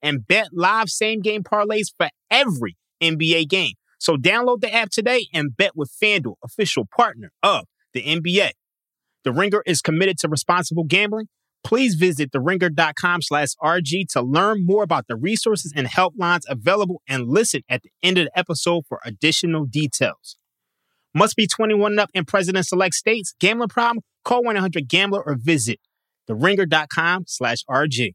and bet live same-game parlays for every NBA game. So download the app today and bet with FanDuel, official partner of the NBA. The Ringer is committed to responsible gambling. Please visit TheRinger.com/RG to learn more about the resources and helplines available and listen at the end of the episode for additional details. Must be 21 and up in present select states. Gambling problem? Call 1-800-GAMBLER or visit TheRinger.com/RG.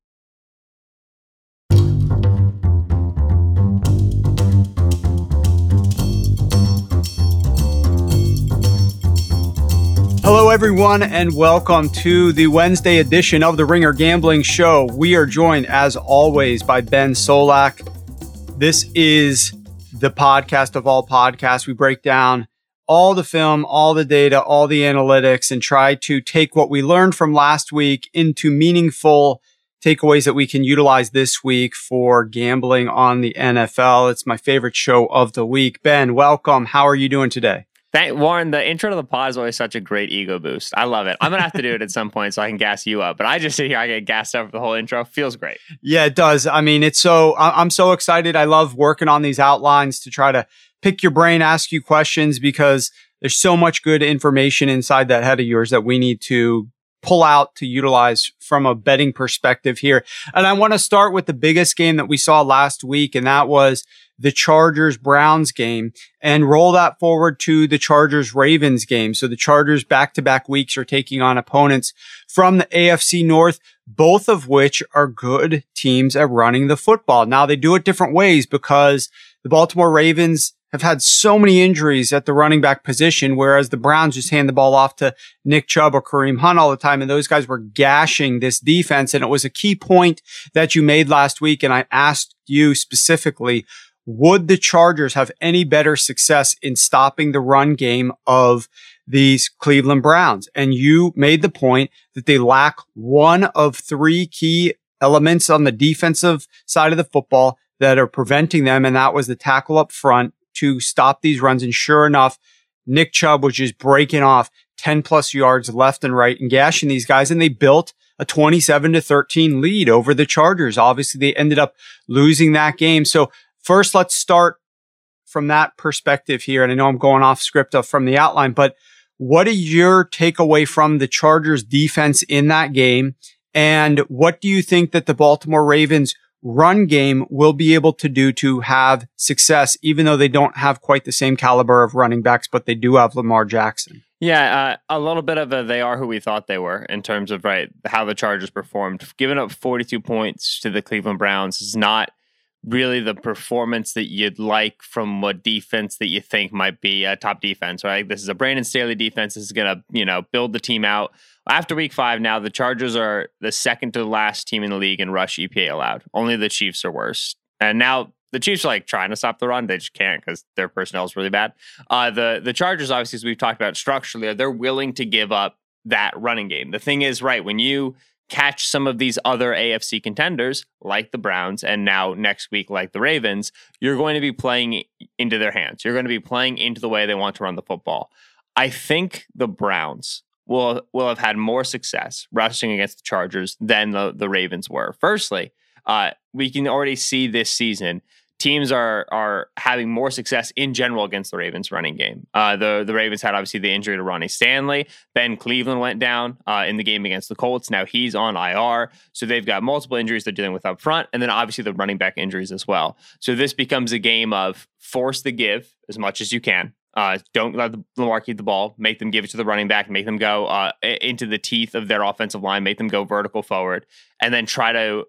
Hello, everyone, and welcome to the Wednesday edition of the Ringer Gambling Show. We are joined, as always, by Ben Solak. This is the podcast of all podcasts. We break down all the film, all the data, all the analytics, and try to take what we learned from last week into meaningful takeaways that we can utilize this week for gambling on the NFL. It's my favorite show of the week. Ben, welcome. How are you doing today? Warren, the intro to the pod is always such a great ego boost. I love it. I'm going to have to do it at some point so I can gas you up. But I just sit here, I get gassed up for the whole intro. Feels great. Yeah, it does. I mean, I'm so excited. I love working on these outlines to try to pick your brain, ask you questions, because there's so much good information inside that head of yours that we need to pull out to utilize from a betting perspective here. And I want to start with the biggest game that we saw last week, and that was the Chargers-Browns game, and roll that forward to the Chargers-Ravens game. So the Chargers back-to-back weeks are taking on opponents from the AFC North, both of which are good teams at running the football. Now, they do it different ways because the Baltimore Ravens have had so many injuries at the running back position, whereas the Browns just hand the ball off to Nick Chubb or Kareem Hunt all the time, and those guys were gashing this defense. And it was a key point that you made last week, and I asked you specifically, would the Chargers have any better success in stopping the run game of these Cleveland Browns? And you made the point that they lack one of 3 key elements on the defensive side of the football that are preventing them, and that was the tackle up front to stop these runs. And sure enough, Nick Chubb was just breaking off 10-plus yards left and right and gashing these guys, and they built a 27-13 lead over the Chargers. Obviously, they ended up losing that game. So first, let's start from that perspective here. And I know I'm going off script from the outline, but what is your takeaway from the Chargers defense in that game? And what do you think that the Baltimore Ravens run game will be able to do to have success, even though they don't have quite the same caliber of running backs, but they do have Lamar Jackson? Yeah, a little bit of a they are who we thought they were in terms of how the Chargers performed. Giving up 42 points to the Cleveland Browns is not really the performance that you'd like from a defense that you think might be a top defense, right? This is a Brandon Staley defense. This is going to, build the team out. After week 5 now, the Chargers are the second to last team in the league in rush EPA allowed. Only the Chiefs are worse. And now the Chiefs are trying to stop the run. They just can't because their personnel is really bad. The Chargers, obviously, as we've talked about structurally, they're willing to give up that running game. The thing is, right, when you catch some of these other AFC contenders like the Browns and now next week like the Ravens, you're going to be playing into their hands. You're going to be playing into the way they want to run the football. I think the Browns will have had more success rushing against the Chargers than the Ravens were. Firstly, we can already see this season teams are having more success in general against the Ravens running game. The Ravens had obviously the injury to Ronnie Stanley. Ben Cleveland went down in the game against the Colts. Now he's on IR. So they've got multiple injuries they're dealing with up front. And then obviously the running back injuries as well. So this becomes a game of force the give as much as you can. Don't let Lamar keep the ball. Make them give it to the running back. Make them go into the teeth of their offensive line. Make them go vertical forward. And then try to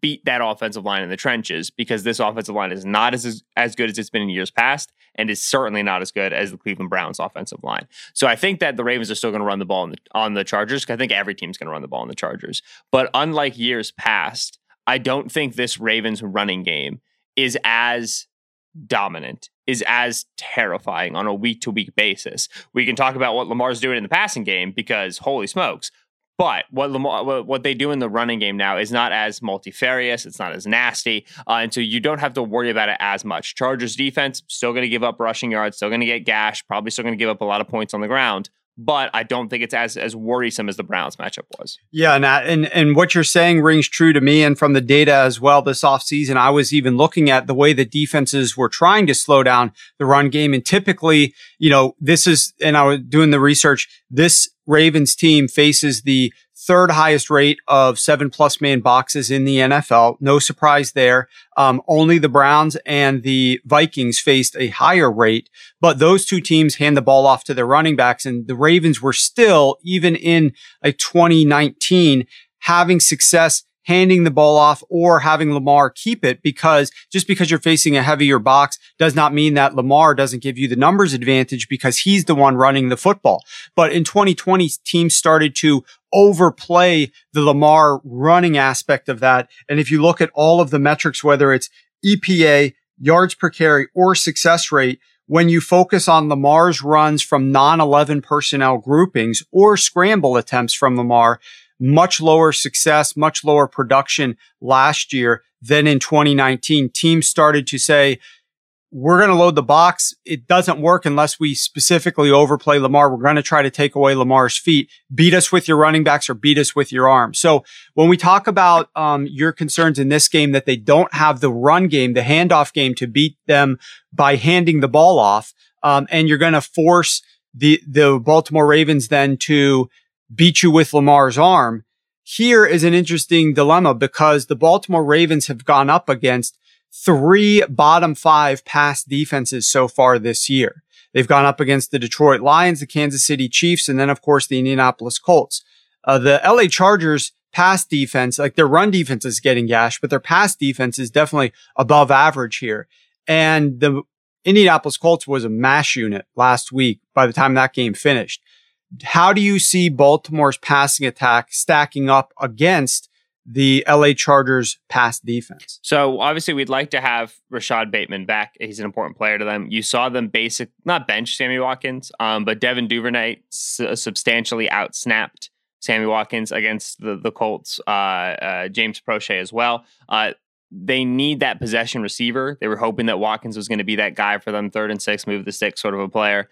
beat that offensive line in the trenches, because this offensive line is not as good as it's been in years past, and is certainly not as good as the Cleveland Browns offensive line. So I think that the Ravens are still going to run the ball on the Chargers, because I think every team's going to run the ball on the Chargers. But unlike years past, I don't think this Ravens running game is as dominant, is as terrifying on a week-to-week basis. We can talk about what Lamar's doing in the passing game, because holy smokes, but what they do in the running game now is not as multifarious. It's not as nasty. And so you don't have to worry about it as much. Chargers defense, still going to give up rushing yards, still going to get gashed, probably still going to give up a lot of points on the ground. But I don't think it's as worrisome as the Browns matchup was. Yeah, and what you're saying rings true to me, and from the data as well this offseason, I was even looking at the way the defenses were trying to slow down the run game. And typically, you know, this is, and I was doing the research, this Ravens team faces the third highest rate of 7+ man boxes in the NFL. No surprise there. Only the Browns and the Vikings faced a higher rate, but those two teams hand the ball off to their running backs. And the Ravens were still, even in 2019, having success handing the ball off or having Lamar keep it, because just because you're facing a heavier box does not mean that Lamar doesn't give you the numbers advantage, because he's the one running the football. But in 2020, teams started to overplay the Lamar running aspect of that. And if you look at all of the metrics, whether it's EPA, yards per carry, or success rate, when you focus on Lamar's runs from non-11 personnel groupings or scramble attempts from Lamar, much lower success, much lower production last year than in 2019. Teams started to say, we're going to load the box. It doesn't work unless we specifically overplay Lamar. We're going to try to take away Lamar's feet. Beat us with your running backs or beat us with your arms. So when we talk about your concerns in this game, that they don't have the run game, the handoff game, to beat them by handing the ball off, and you're going to force the Baltimore Ravens then to beat you with Lamar's arm. Here is an interesting dilemma, because the Baltimore Ravens have gone up against 3 bottom 5 pass defenses so far this year. They've gone up against the Detroit Lions, the Kansas City Chiefs, and then, of course, the Indianapolis Colts. The LA Chargers pass defense, like their run defense is getting gashed, but their pass defense is definitely above average here. And the Indianapolis Colts was a mash unit last week by the time that game finished. How do you see Baltimore's passing attack stacking up against the LA Chargers pass defense? So obviously we'd like to have Rashad Bateman back. He's an important player to them. You saw them not bench Sammy Watkins, but Devin Duvernay substantially out-snapped Sammy Watkins against the Colts, James Prochet as well. They need that possession receiver. They were hoping that Watkins was going to be that guy for them, 3rd and 6, move the stick sort of a player.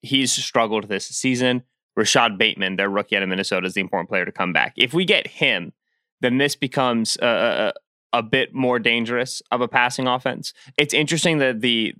He's struggled this season. Rashad Bateman, their rookie out of Minnesota, is the important player to come back. If we get him, then this becomes a bit more dangerous of a passing offense. It's interesting that the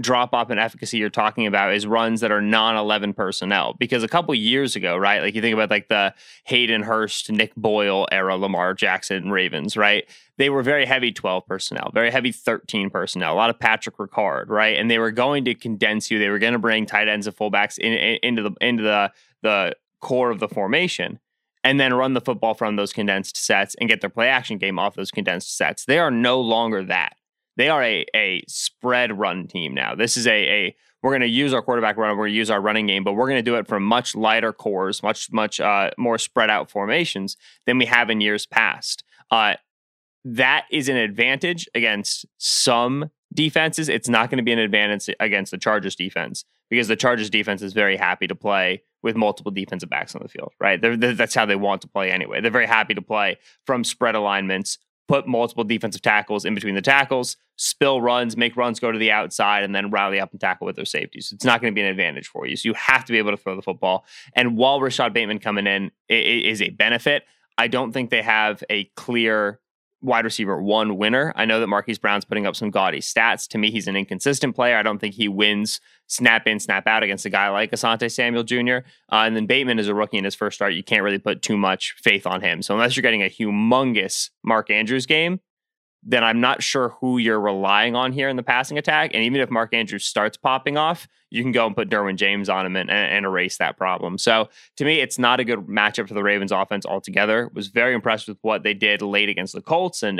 drop-off in efficacy you're talking about is runs that are non-11 personnel, because a couple years ago, right, like you think about like the Hayden Hurst, Nick Boyle era Lamar Jackson Ravens, right? They were very heavy 12 personnel, very heavy 13 personnel, a lot of Patrick Ricard, right? And they were going to condense you. They were going to bring tight ends and fullbacks into the core of the formation, and then run the football from those condensed sets and get their play action game off those condensed sets. They are no longer that. They are a spread run team now. This is we're going to use our quarterback run, we're going to use our running game, but we're going to do it from much lighter cores, much more spread out formations than we have in years past. That is an advantage against some defenses. It's not going to be an advantage against the Chargers defense, because the Chargers defense is very happy to play with multiple defensive backs on the field, right? That's how they want to play anyway. They're very happy to play from spread alignments, put multiple defensive tackles in between the tackles, spill runs, make runs go to the outside, and then rally up and tackle with their safeties. It's not going to be an advantage for you. So you have to be able to throw the football. And while Rashad Bateman coming in is a benefit, I don't think they have a clear wide receiver one winner. I know that Marquise Brown's putting up some gaudy stats. To me, he's an inconsistent player. I don't think he wins snap in, snap out against a guy like Asante Samuel Jr. And then Bateman is a rookie in his first start. You can't really put too much faith on him. So unless you're getting a humongous Mark Andrews game, then I'm not sure who you're relying on here in the passing attack. And even if Mark Andrews starts popping off, you can go and put Derwin James on him and erase that problem. So to me, it's not a good matchup for the Ravens offense altogether. Was very impressed with what they did late against the Colts and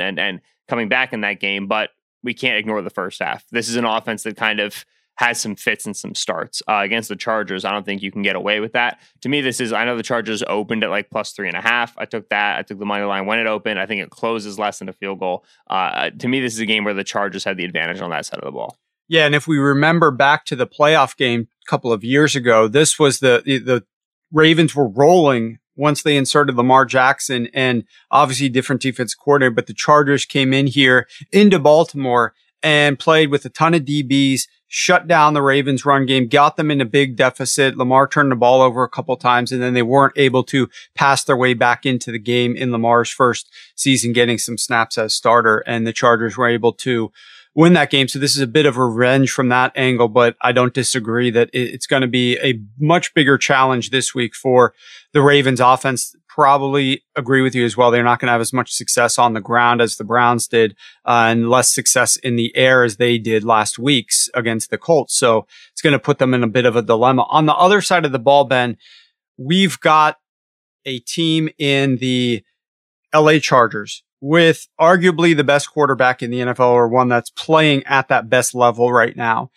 coming back in that game, but we can't ignore the first half. This is an offense that kind of has some fits and some starts. Against the Chargers, I don't think you can get away with that. To me, this is, I know the Chargers opened at like +3.5. I took that. I took the money line when it opened. I think it closes less than a field goal. To me, this is a game where the Chargers had the advantage on that side of the ball. Yeah, and if we remember back to the playoff game a couple of years ago, this was the Ravens were rolling once they inserted Lamar Jackson and obviously different defense coordinator, but the Chargers came in here into Baltimore and played with a ton of DBs, shut down the Ravens' run game, got them in a big deficit. Lamar turned the ball over a couple times, and then they weren't able to pass their way back into the game in Lamar's first season, getting some snaps as starter, and the Chargers were able to win that game. So this is a bit of revenge from that angle, but I don't disagree that it's going to be a much bigger challenge this week for the Ravens' offense. Probably agree with you as well. They're not going to have as much success on the ground as the Browns did, and less success in the air as they did last week's against the Colts. So it's going to put them in a bit of a dilemma. On the other side of the ball, Ben, we've got a team in the LA Chargers with arguably the best quarterback in the NFL, or one that's playing at that best level right now.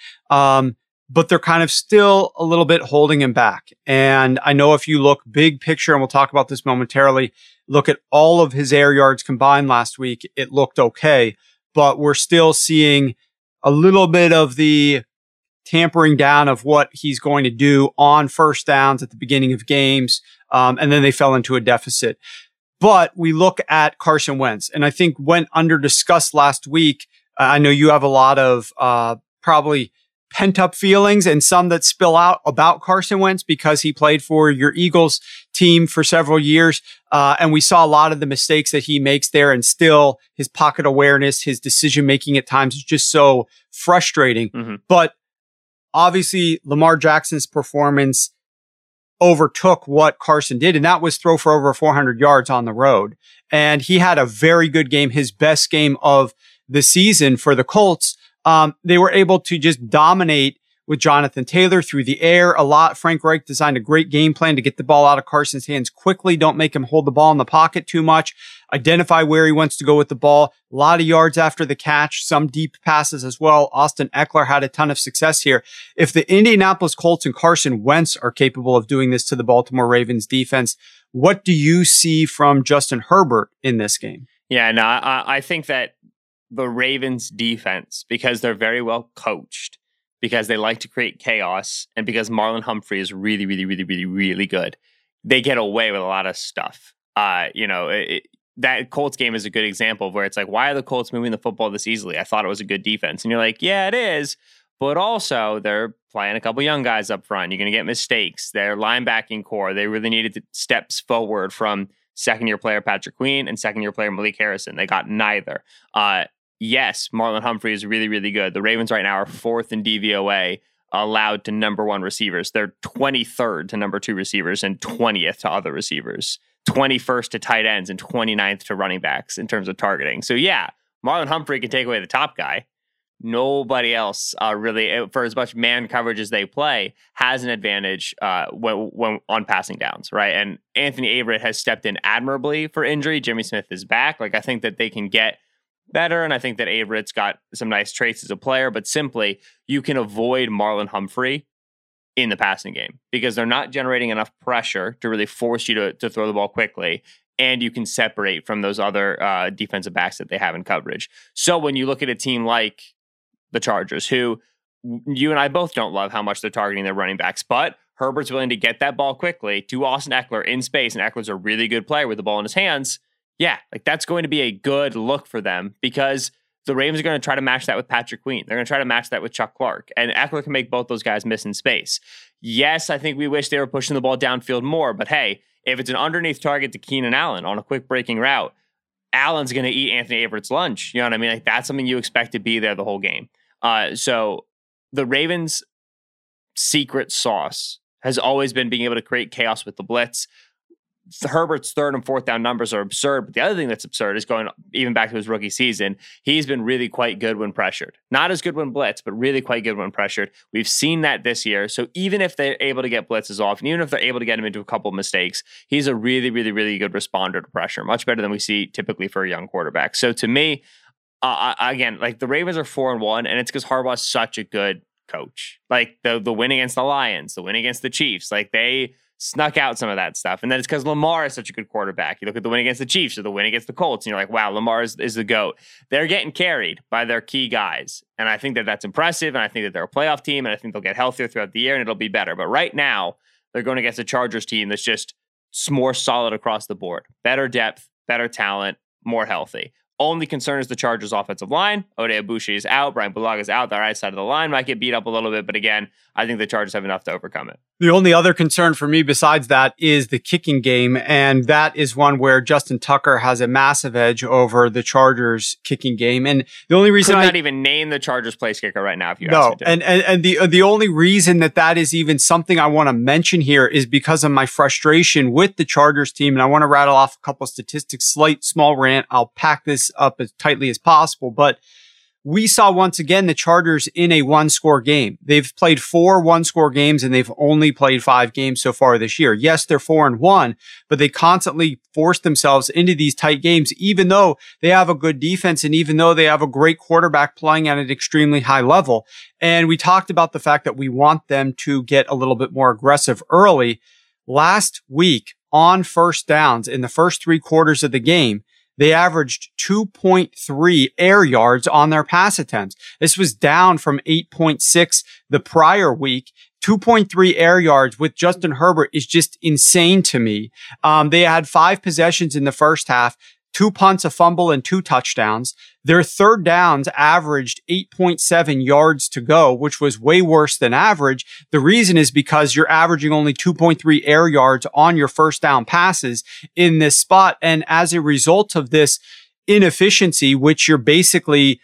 But they're kind of still a little bit holding him back. And I know if you look big picture, and we'll talk about this momentarily, look at all of his air yards combined last week, it looked okay, but we're still seeing a little bit of the tampering down of what he's going to do on first downs at the beginning of games. And then they fell into a deficit. But we look at Carson Wentz, and I think went under discussed last week. I know you have a lot of probably pent-up feelings and some that spill out about Carson Wentz because he played for your Eagles team for several years. And we saw a lot of the mistakes that he makes there, and still his pocket awareness, his decision-making at times is just so frustrating. Mm-hmm. But obviously Lamar Jackson's performance overtook what Carson did, and that was throw for over 400 yards on the road. And he had a very good game, his best game of the season for the Colts. They were able to just dominate with Jonathan Taylor through the air a lot. Frank Reich designed a great game plan to get the ball out of Carson's hands quickly. Don't make him hold the ball in the pocket too much. Identify where he wants to go with the ball. A lot of yards after the catch, some deep passes as well. Austin Ekeler had a ton of success here. If the Indianapolis Colts and Carson Wentz are capable of doing this to the Baltimore Ravens defense, what do you see from Justin Herbert in this game? Yeah, no, I think that the Ravens defense, because they're very well coached, because they like to create chaos, and because Marlon Humphrey is really, really, really, really, really good, they get away with a lot of stuff. That Colts game is a good example of where it's like, why are the Colts moving the football this easily? I thought it was a good defense. And you're like, yeah, it is. But also, they're playing a couple young guys up front. You're going to get mistakes. Their linebacking core, they really needed the steps forward from second-year player Patrick Queen and second-year player Malik Harrison. They got neither. Yes, Marlon Humphrey is really, really good. The Ravens right now are 4th in DVOA allowed to number 1 receivers. They're 23rd to number 2 receivers and 20th to other receivers, 21st to tight ends and 29th to running backs in terms of targeting. So yeah, Marlon Humphrey can take away the top guy. Nobody else really, for as much man coverage as they play, has an advantage when on passing downs, right? And Anthony Averett has stepped in admirably for injury. Jimmy Smith is back. Like, I think that they can get better, and I think that Averett's got some nice traits as a player, but simply, you can avoid Marlon Humphrey in the passing game because they're not generating enough pressure to really force you to throw the ball quickly, and you can separate from those other defensive backs that they have in coverage. So when you look at a team like the Chargers, who you and I both don't love how much they're targeting their running backs, but Herbert's willing to get that ball quickly to Austin Ekeler in space, and Eckler's a really good player with the ball in his hands. Yeah, like that's going to be a good look for them because the Ravens are going to try to match that with Patrick Queen. They're going to try to match that with Chuck Clark, and Ekeler can make both those guys miss in space. Yes, I think we wish they were pushing the ball downfield more, but hey, if it's an underneath target to Keenan Allen on a quick breaking route, Allen's going to eat Anthony Averett's lunch. You know what I mean? Like that's something you expect to be there the whole game. So the Ravens' secret sauce has always been being able to create chaos with the blitz. Herbert's third and fourth down numbers are absurd, but the other thing that's absurd is going even back to his rookie season. He's been really quite good when pressured. Not as good when blitzed, but really quite good when pressured. We've seen that this year. So even if they're able to get blitzes off, and even if they're able to get him into a couple of mistakes, he's a really, really, really good responder to pressure, much better than we see typically for a young quarterback. So to me, again, like the Ravens are 4-1, and it's because Harbaugh's such a good coach. Like the win against the Lions, the win against the Chiefs, like they snuck out some of that stuff. And then it's because Lamar is such a good quarterback. You look at the win against the Chiefs or the win against the Colts, and you're like, wow, Lamar is the GOAT. They're getting carried by their key guys. And I think that that's impressive. And I think that they're a playoff team, and I think they'll get healthier throughout the year and it'll be better. But right now they're going against a Chargers team that's just more solid across the board, better depth, better talent, more healthy. Only concern is the Chargers' offensive line. Ode Abushi is out. Brian Bulaga is out. The right side of the line might get beat up a little bit. But again, I think the Chargers have enough to overcome it. The only other concern for me besides that is the kicking game. And that is one where Justin Tucker has a massive edge over the Chargers' kicking game. And the only reason I could not even name the Chargers' place kicker right now if you asked me to. And the only reason that is even something I want to mention here is because of my frustration with the Chargers team. And I want to rattle off a couple of statistics, slight, small rant. I'll pack this up as tightly as possible, but we saw once again the Chargers in a one-score game. They've played 4 one-score games and they've only played 5 games so far this year. Yes, they're 4-1, but they constantly force themselves into these tight games, even though they have a good defense and even though they have a great quarterback playing at an extremely high level. And we talked about the fact that we want them to get a little bit more aggressive early. Last week on first downs in the first 3 quarters of the game, they averaged 2.3 air yards on their pass attempts. This was down from 8.6 the prior week. 2.3 air yards with Justin Herbert is just insane to me. They had 5 possessions in the first half, 2 punts, a fumble, and 2 touchdowns. Their third downs averaged 8.7 yards to go, which was way worse than average. The reason is because you're averaging only 2.3 air yards on your first down passes in this spot. And as a result of this inefficiency, which you're basically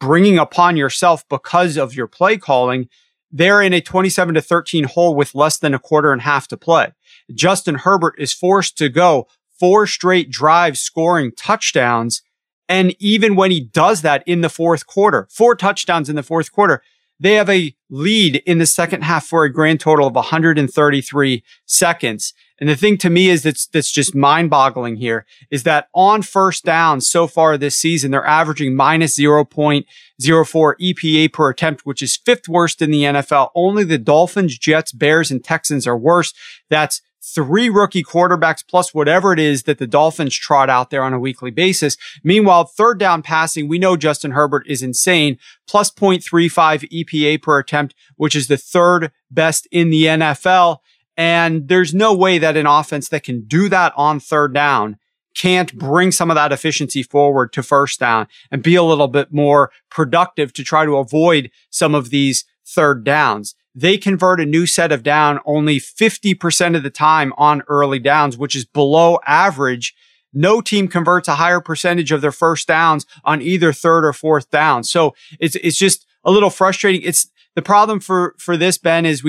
bringing upon yourself because of your play calling, they're in a 27-13 hole with less than a quarter and a half to play. Justin Herbert is forced to go 4 straight drives scoring touchdowns. And even when he does that in the fourth quarter, 4 touchdowns in the fourth quarter, they have a lead in the second half for a grand total of 133 seconds. And the thing to me is that's just mind-boggling here is that on first down so far this season, they're averaging minus 0.04 EPA per attempt, which is 5th worst in the NFL. Only the Dolphins, Jets, Bears, and Texans are worse. That's 3 rookie quarterbacks plus whatever it is that the Dolphins trot out there on a weekly basis. Meanwhile, third down passing, we know Justin Herbert is insane, plus 0.35 EPA per attempt, which is the 3rd best in the NFL. And there's no way that an offense that can do that on third down can't bring some of that efficiency forward to first down and be a little bit more productive to try to avoid some of these third downs. They convert a new set of down only 50% of the time on early downs, which is below average. No team converts a higher percentage of their first downs on either third or fourth down. So it's just a little frustrating. It's the problem for this, Ben, is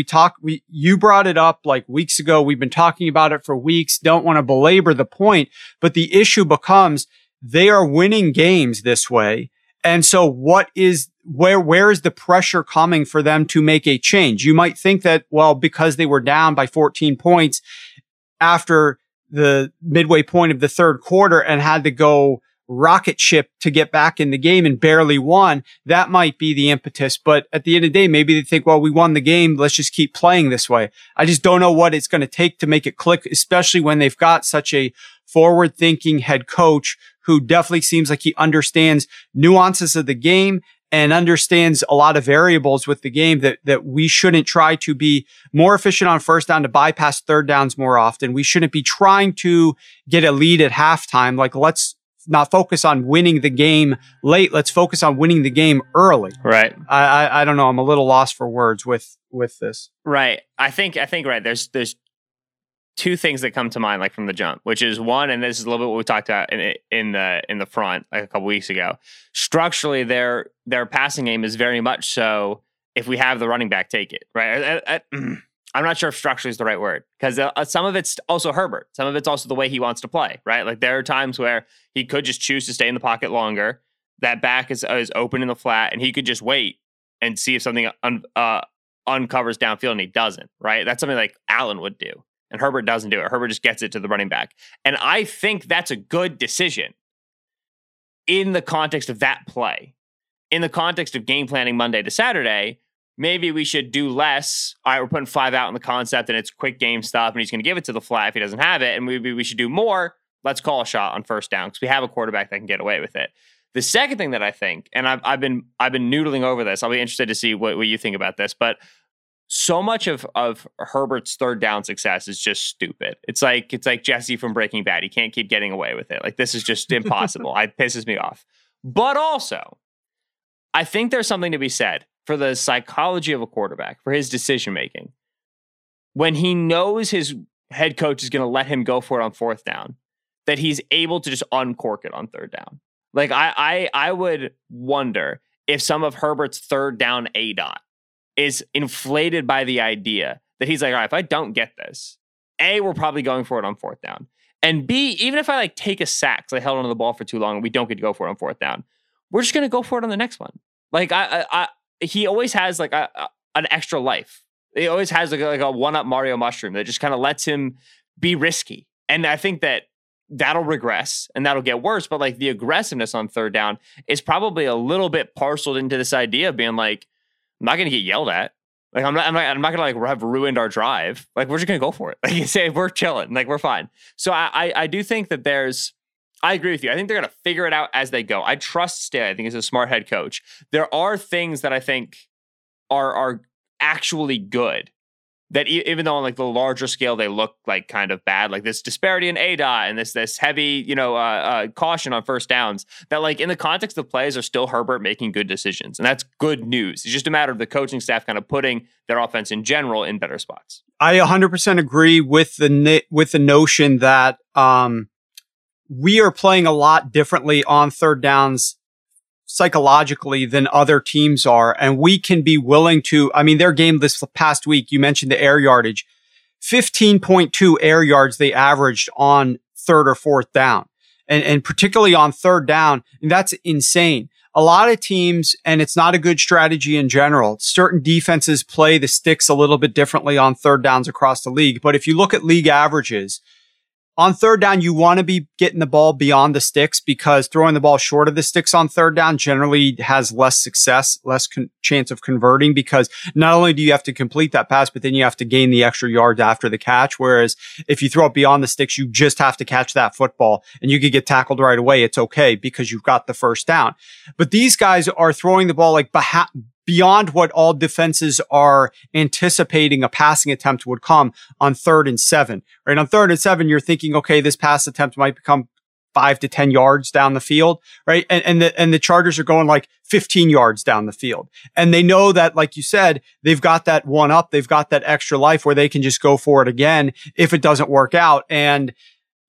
you brought it up like weeks ago. We've been talking about it for weeks. Don't want to belabor the point, but the issue becomes they are winning games this way. And so where is the pressure coming for them to make a change? You might think that, well, because they were down by 14 points after the midway point of the third quarter and had to go rocket ship to get back in the game and barely won, that might be the impetus. But at the end of the day, maybe they think, well, we won the game. Let's just keep playing this way. I just don't know what it's going to take to make it click, especially when they've got such a forward-thinking head coach who definitely seems like he understands nuances of the game and understands a lot of variables with the game, that we shouldn't try to be more efficient on first down to bypass third downs more often. We shouldn't be trying to get a lead at halftime. Like, let's not focus on winning the game late. Let's focus on winning the game early. Right. I don't know. I'm a little lost for words with this. Right. I think right. There's two things that come to mind, like, from the jump, which is one, and this is a little bit what we talked about in the front, like, a couple weeks ago. Structurally, their passing game is very much so, if we have the running back take it, right? I'm not sure if structurally is the right word, because some of it's also Herbert. Some of it's also the way he wants to play, right? Like, there are times where he could just choose to stay in the pocket longer. That back is open in the flat, and he could just wait and see if something uncovers downfield, and he doesn't, right? That's something like Allen would do. And Herbert doesn't do it. Herbert just gets it to the running back. And I think that's a good decision in the context of that play. In the context of game planning Monday to Saturday, maybe we should do less. All right, we're putting five out in the concept, and it's quick game stuff, and he's going to give it to the flat if he doesn't have it. And maybe we should do more. Let's call a shot on first down because we have a quarterback that can get away with it. The second thing that I think, and I've been noodling over this. I'll be interested to see what you think about this, but so much of Herbert's third down success is just stupid. It's like Jesse from Breaking Bad. He can't keep getting away with it. Like, this is just impossible. It pisses me off. But also, I think there's something to be said for the psychology of a quarterback, for his decision-making. When he knows his head coach is going to let him go for it on fourth down, that he's able to just uncork it on third down. Like, I would wonder if some of Herbert's third down ADOT is inflated by the idea that he's like, all right, if I don't get this, A, we're probably going for it on fourth down. And B, even if I like take a sack, because I held onto the ball for too long and we don't get to go for it on fourth down, we're just going to go for it on the next one. Like, he always has like an extra life. He always has like a one-up Mario mushroom that just kind of lets him be risky. And I think that'll regress and that'll get worse. But like, the aggressiveness on third down is probably a little bit parceled into this idea of being like, I'm not going to get yelled at. Like, I'm not going to like have ruined our drive. Like, we're just going to go for it. Like, you say, we're chilling. Like, we're fine. So I do think that I agree with you. I think they're going to figure it out as they go. I trust Staley. I think he's a smart head coach. There are things that I think are actually good that even though on like the larger scale, they look like kind of bad, like this disparity in ADOT and this heavy, caution on first downs, that like in the context of plays are still Herbert making good decisions. And that's good news. It's just a matter of the coaching staff kind of putting their offense in general in better spots. I 100% agree with the notion that we are playing a lot differently on third downs psychologically than other teams are. And we can be willing to, I mean, their game this past week, you mentioned the air yardage, 15.2 air yards they averaged on third or fourth down. And particularly on third down, and that's insane. A lot of teams, and it's not a good strategy in general, certain defenses play the sticks a little bit differently on third downs across the league. But if you look at league averages, on third down, you want to be getting the ball beyond the sticks because throwing the ball short of the sticks on third down generally has less success, less chance of converting because not only do you have to complete that pass, but then you have to gain the extra yards after the catch. Whereas if you throw it beyond the sticks, you just have to catch that football and you could get tackled right away. It's okay because you've got the first down. But these guys are throwing the ball like beyond what all defenses are anticipating a passing attempt would come on third and seven, right? On third and seven, you're thinking, okay, this pass attempt might become 5 to 10 yards down the field, right? And the Chargers are going like 15 yards down the field. And they know that, like you said, they've got that one up. They've got that extra life where they can just go for it again if it doesn't work out. And,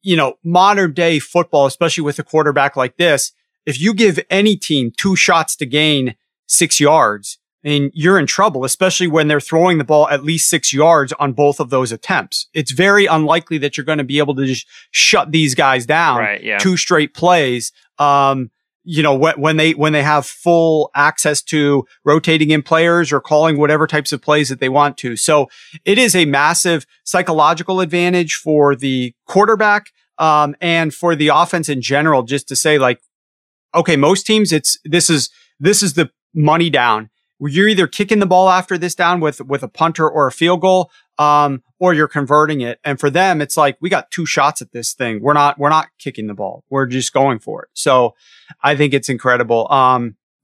you know, modern day football, especially with a quarterback like this, if you give any team two shots to gain 6 yards, and you're in trouble, especially when they're throwing the ball at least 6 yards on both of those attempts. It's very unlikely that you're going to be able to just shut these guys down, right? Yeah. Two straight plays. When they have full access to rotating in players or calling whatever types of plays that they want to. So it is a massive psychological advantage for the quarterback, and for the offense in general, just to say like, okay, most teams this is the money down. You're either kicking the ball after this down with a punter or a field goal, or you're converting it. And for them, it's like, we got two shots at this thing. We're not kicking the ball. We're just going for it. So I think it's incredible.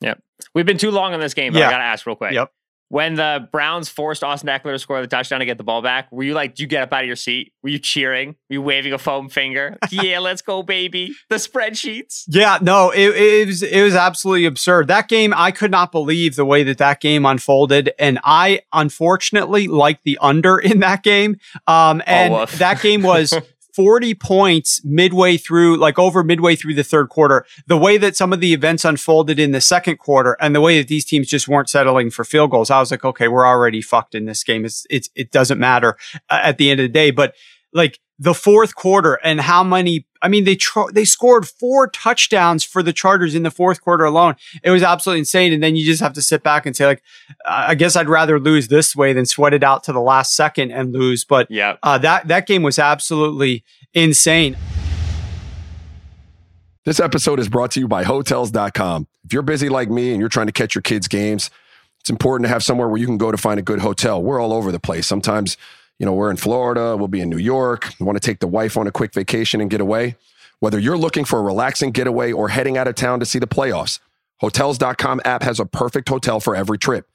Yeah. We've been too long on this game, but I got to ask real quick. Yep. When the Browns forced Austin Ekeler to score the touchdown to get the ball back, were you like, did you get up out of your seat? Were you cheering? Were you waving a foam finger? Yeah, let's go, baby. The spreadsheets. Yeah, no, it was absolutely absurd. That game, I could not believe the way that game unfolded. And I, unfortunately, liked the under in that game. That game was 40 points midway through the third quarter. The way that some of the events unfolded in the second quarter and the way that these teams just weren't settling for field goals, I was like, okay, we're already fucked in this game. It doesn't matter at the end of the day. But like the fourth quarter and how many, I mean, they scored 4 touchdowns for the Chargers in the fourth quarter alone. It was absolutely insane. And then you just have to sit back and say, like, I guess I'd rather lose this way than sweat it out to the last second and lose. But yeah, that game was absolutely insane. This episode is brought to you by Hotels.com. If you're busy like me and you're trying to catch your kids' games, it's important to have somewhere where you can go to find a good hotel. We're all over the place. Sometimes, you know, we're in Florida, we'll be in New York. You want to take the wife on a quick vacation and get away? Whether you're looking for a relaxing getaway or heading out of town to see the playoffs, Hotels.com app has a perfect hotel for every trip.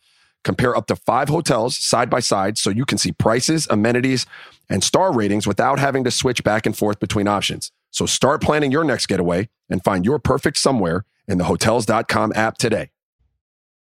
Compare up to 5 hotels side by side so you can see prices, amenities, and star ratings without having to switch back and forth between options. So start planning your next getaway and find your perfect somewhere in the Hotels.com app today.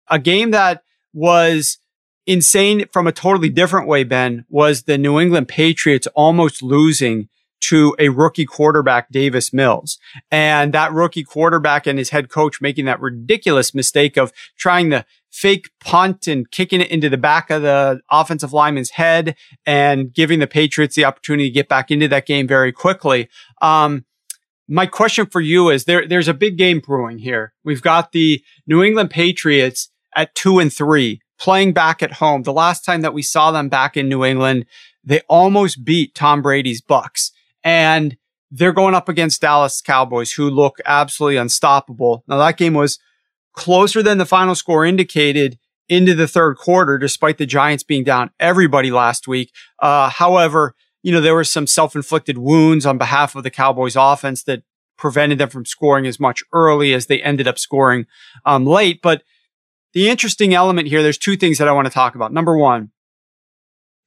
A game that was insane from a totally different way, Ben, was the New England Patriots almost losing to a rookie quarterback, Davis Mills. And that rookie quarterback and his head coach making that ridiculous mistake of trying the fake punt and kicking it into the back of the offensive lineman's head and giving the Patriots the opportunity to get back into that game very quickly. My question for you is there's a big game brewing here. We've got the New England Patriots at 2-3. Playing back at home. The last time that we saw them back in New England, they almost beat Tom Brady's Bucks. And they're going up against Dallas Cowboys, who look absolutely unstoppable. Now, that game was closer than the final score indicated into the third quarter, despite the Giants being down everybody last week. However, you know, there were some self-inflicted wounds on behalf of the Cowboys offense that prevented them from scoring as much early as they ended up scoring late. But the interesting element here, there's 2 things that I want to talk about. Number 1,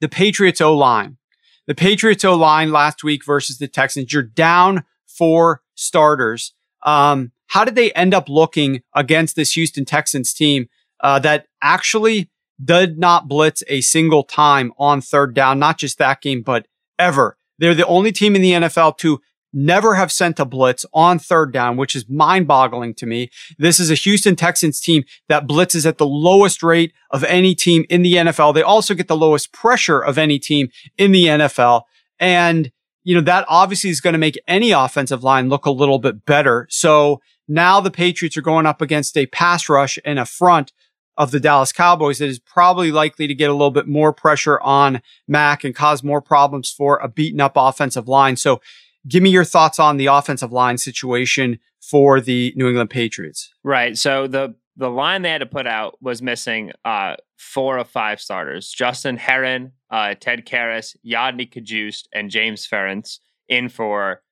the Patriots O-line. The Patriots O-line last week versus the Texans, you're down 4 starters. How did they end up looking against this Houston Texans team that actually did not blitz a single time on third down? Not just that game, but ever. They're the only team in the NFL to never have sent a blitz on third down, which is mind-boggling to me. This is a Houston Texans team that blitzes at the lowest rate of any team in the NFL. They also get the lowest pressure of any team in the NFL. And, you know, that obviously is going to make any offensive line look a little bit better. So now the Patriots are going up against a pass rush and a front of the Dallas Cowboys that is probably likely to get a little bit more pressure on Mac and cause more problems for a beaten-up offensive line. So give me your thoughts on the offensive line situation for the New England Patriots. Right. So the line they had to put out was missing 4 of 5 starters. Justin Herron, Ted Karras, Yadni Kajust, and James Ferentz in for,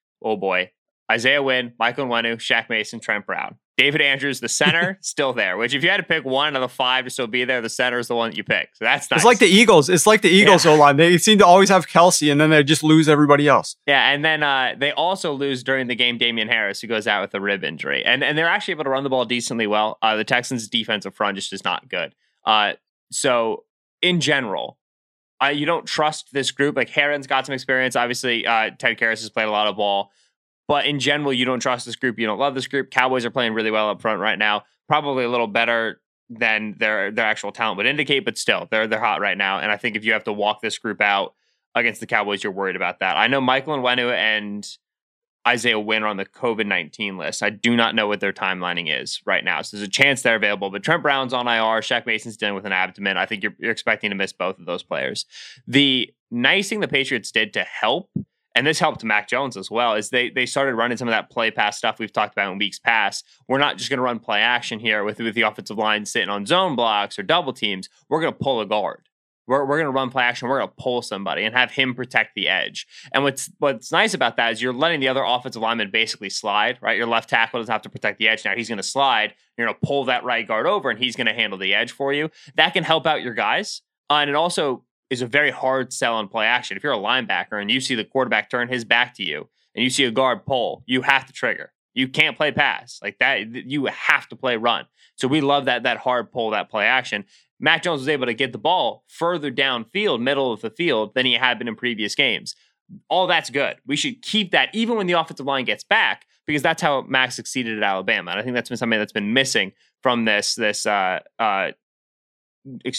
Isaiah Wynn, Michael Nwenu, Shaq Mason, Trent Brown. David Andrews, the center, still there, which if you had to pick one of the 5 to still be there, the center is the one that you pick. So that's nice. It's like the Eagles. It's like the Eagles O-line. They seem to always have Kelsey, and then they just lose everybody else. Yeah, and then they also lose during the game Damian Harris, who goes out with a rib injury. And they're actually able to run the ball decently well. The Texans' defensive front just is not good. So, in general, you don't trust this group. Like, Herron's got some experience. Obviously, Ted Karras has played a lot of ball. But in general, you don't trust this group. You don't love this group. Cowboys are playing really well up front right now. Probably a little better than their actual talent would indicate, but still, they're hot right now. And I think if you have to walk this group out against the Cowboys, you're worried about that. I know Michael Nwenu and Isaiah Wynn are on the COVID-19 list. I do not know what their timelining is right now. So there's a chance they're available. But Trent Brown's on IR. Shaq Mason's dealing with an abdomen. I think you're expecting to miss both of those players. The nice thing the Patriots did to help, and this helped Mac Jones as well, is they started running some of that play pass stuff we've talked about in weeks past. We're not just going to run play action here with the offensive line sitting on zone blocks or double teams. We're going to pull a guard. We're going to run play action. We're going to pull somebody and have him protect the edge. And what's nice about that is you're letting the other offensive lineman basically slide, right? Your left tackle doesn't have to protect the edge. Now he's going to slide. You're going to pull that right guard over, and he's going to handle the edge for you. That can help out your guys. And it also is a very hard sell on play action. If you're a linebacker and you see the quarterback turn his back to you and you see a guard pull, you have to trigger. You can't play pass like that. You have to play run. So we love that hard pull, that play action. Mac Jones was able to get the ball further downfield, middle of the field, than he had been in previous games. All that's good. We should keep that even when the offensive line gets back, because that's how Mac succeeded at Alabama. And I think that's been something that's been missing from this, I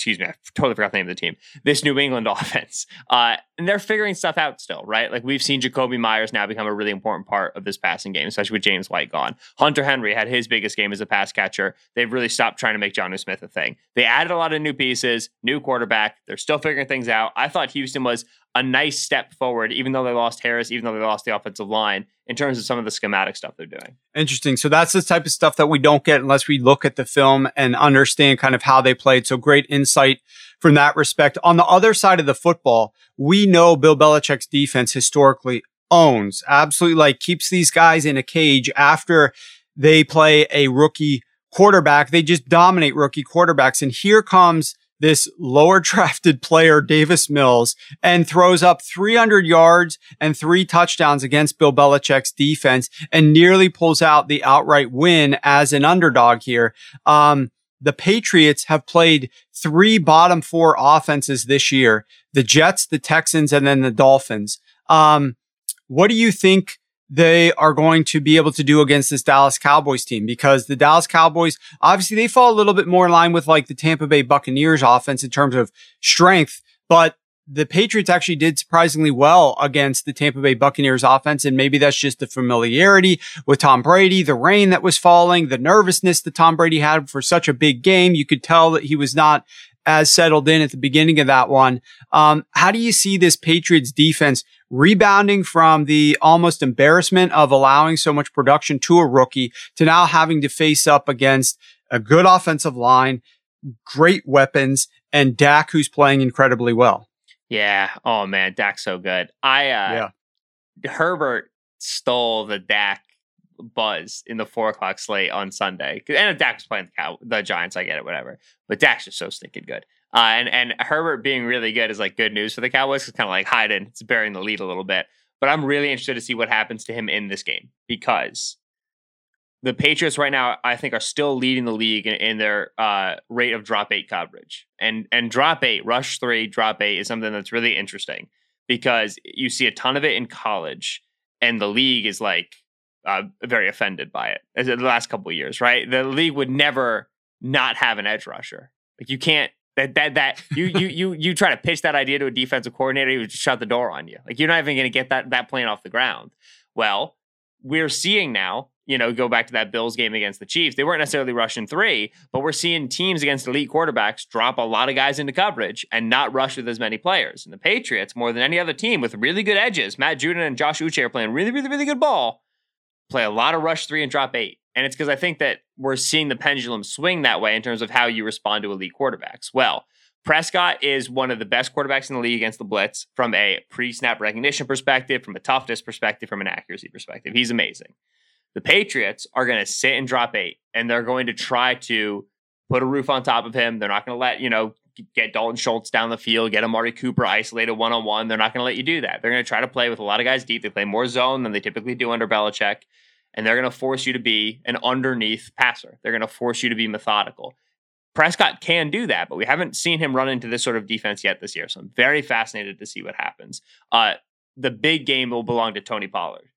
totally forgot the name of the team, this New England offense. And they're figuring stuff out still, right? Like, we've seen Jacoby Myers now become a really important part of this passing game, especially with James White gone. Hunter Henry had his biggest game as a pass catcher. They've really stopped trying to make Jonnu Smith a thing. They added a lot of new pieces, new quarterback. They're still figuring things out. I thought Houston was a nice step forward, even though they lost Harris, even though they lost the offensive line, in terms of some of the schematic stuff they're doing. Interesting. So that's the type of stuff that we don't get unless we look at the film and understand kind of how they played. So great insight from that respect. On the other side of the football, we know Bill Belichick's defense historically owns, absolutely, like, keeps these guys in a cage after they play a rookie quarterback. They just dominate rookie quarterbacks. And here comes this lower drafted player, Davis Mills, and throws up 300 yards and 3 touchdowns against Bill Belichick's defense and nearly pulls out the outright win as an underdog here. The Patriots have played 3 bottom 4 offenses this year, the Jets, the Texans, and then the Dolphins. What do you think they are going to be able to do against this Dallas Cowboys team? Because the Dallas Cowboys, obviously, they fall a little bit more in line with like the Tampa Bay Buccaneers offense in terms of strength, but the Patriots actually did surprisingly well against the Tampa Bay Buccaneers offense. And maybe that's just the familiarity with Tom Brady, the rain that was falling, the nervousness that Tom Brady had for such a big game. You could tell that he was not as settled in at the beginning of that one. How do you see this Patriots defense rebounding from the almost embarrassment of allowing so much production to a rookie to now having to face up against a good offensive line, great weapons, and Dak, who's playing incredibly well? Yeah. Oh man, Dak's so good. Herbert stole the Dak buzz in the 4 o'clock slate on Sunday. And if Dak was playing the Giants, I get it, whatever. But Dak's just so stinking good. And Herbert being really good is like good news for the Cowboys. It's kind of like hiding, it's burying the lead a little bit. But I'm really interested to see what happens to him in this game, because the Patriots right now, I think, are still leading the league in their rate of drop 8 coverage. And drop 8, rush 3, drop 8 is something that's really interesting, because you see a ton of it in college, and the league is like very offended by it. As the last couple of years, right? The league would never not have an edge rusher. Like, you can't. You try to pitch that idea to a defensive coordinator, he would just shut the door on you. Like, you're not even going to get that plane off the ground. Well, we're seeing now, go back to that Bills game against the Chiefs. They weren't necessarily rushing 3, but we're seeing teams against elite quarterbacks drop a lot of guys into coverage and not rush with as many players. And the Patriots, more than any other team with really good edges, Matt Judon and Josh Uche are playing really, really, really good ball, play a lot of rush 3 and drop 8. And it's because I think that we're seeing the pendulum swing that way in terms of how you respond to elite quarterbacks. Well, Prescott is one of the best quarterbacks in the league against the blitz from a pre-snap recognition perspective, from a toughness perspective, from an accuracy perspective. He's amazing. The Patriots are going to sit and drop 8, and they're going to try to put a roof on top of him. They're not going to let, get Dalton Schultz down the field, get Amari Cooper isolated one-on-one. They're not going to let you do that. They're going to try to play with a lot of guys deep. They play more zone than they typically do under Belichick. And they're going to force you to be an underneath passer. They're going to force you to be methodical. Prescott can do that, but we haven't seen him run into this sort of defense yet this year. So I'm very fascinated to see what happens. The big game will belong to Tony Pollard.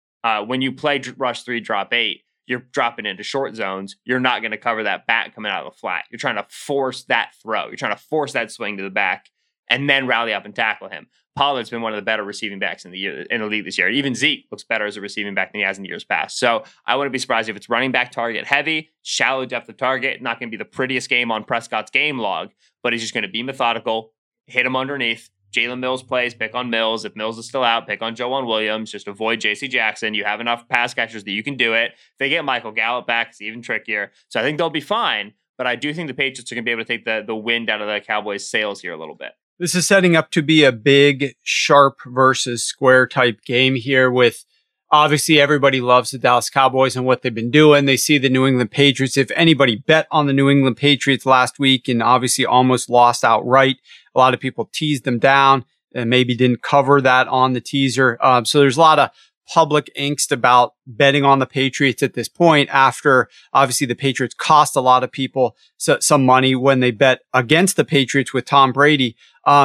When you play rush 3, drop 8, you're dropping into short zones. You're not going to cover that back coming out of the flat. You're trying to force that throw. You're trying to force that swing to the back and then rally up and tackle him. Pollard's been one of the better receiving backs in the league this year. Even Zeke looks better as a receiving back than he has in years past. So I wouldn't be surprised if it's running back target heavy, shallow depth of target. Not going to be the prettiest game on Prescott's game log, but he's just going to be methodical, hit him underneath. Jalen Mills plays, pick on Mills. If Mills is still out, pick on Joanne Williams. Just avoid J.C. Jackson. You have enough pass catchers that you can do it. If they get Michael Gallup back, it's even trickier. So I think they'll be fine, but I do think the Patriots are going to be able to take the wind out of the Cowboys' sails here a little bit. This is setting up to be a big sharp versus square type game here with obviously everybody loves the Dallas Cowboys and what they've been doing. They see the New England Patriots. If anybody bet on the New England Patriots last week and obviously almost lost outright, a lot of people teased them down and maybe didn't cover that on the teaser. So there's a lot of public angst about betting on the Patriots at this point after obviously the Patriots cost a lot of people some money when they bet against the Patriots with Tom Brady.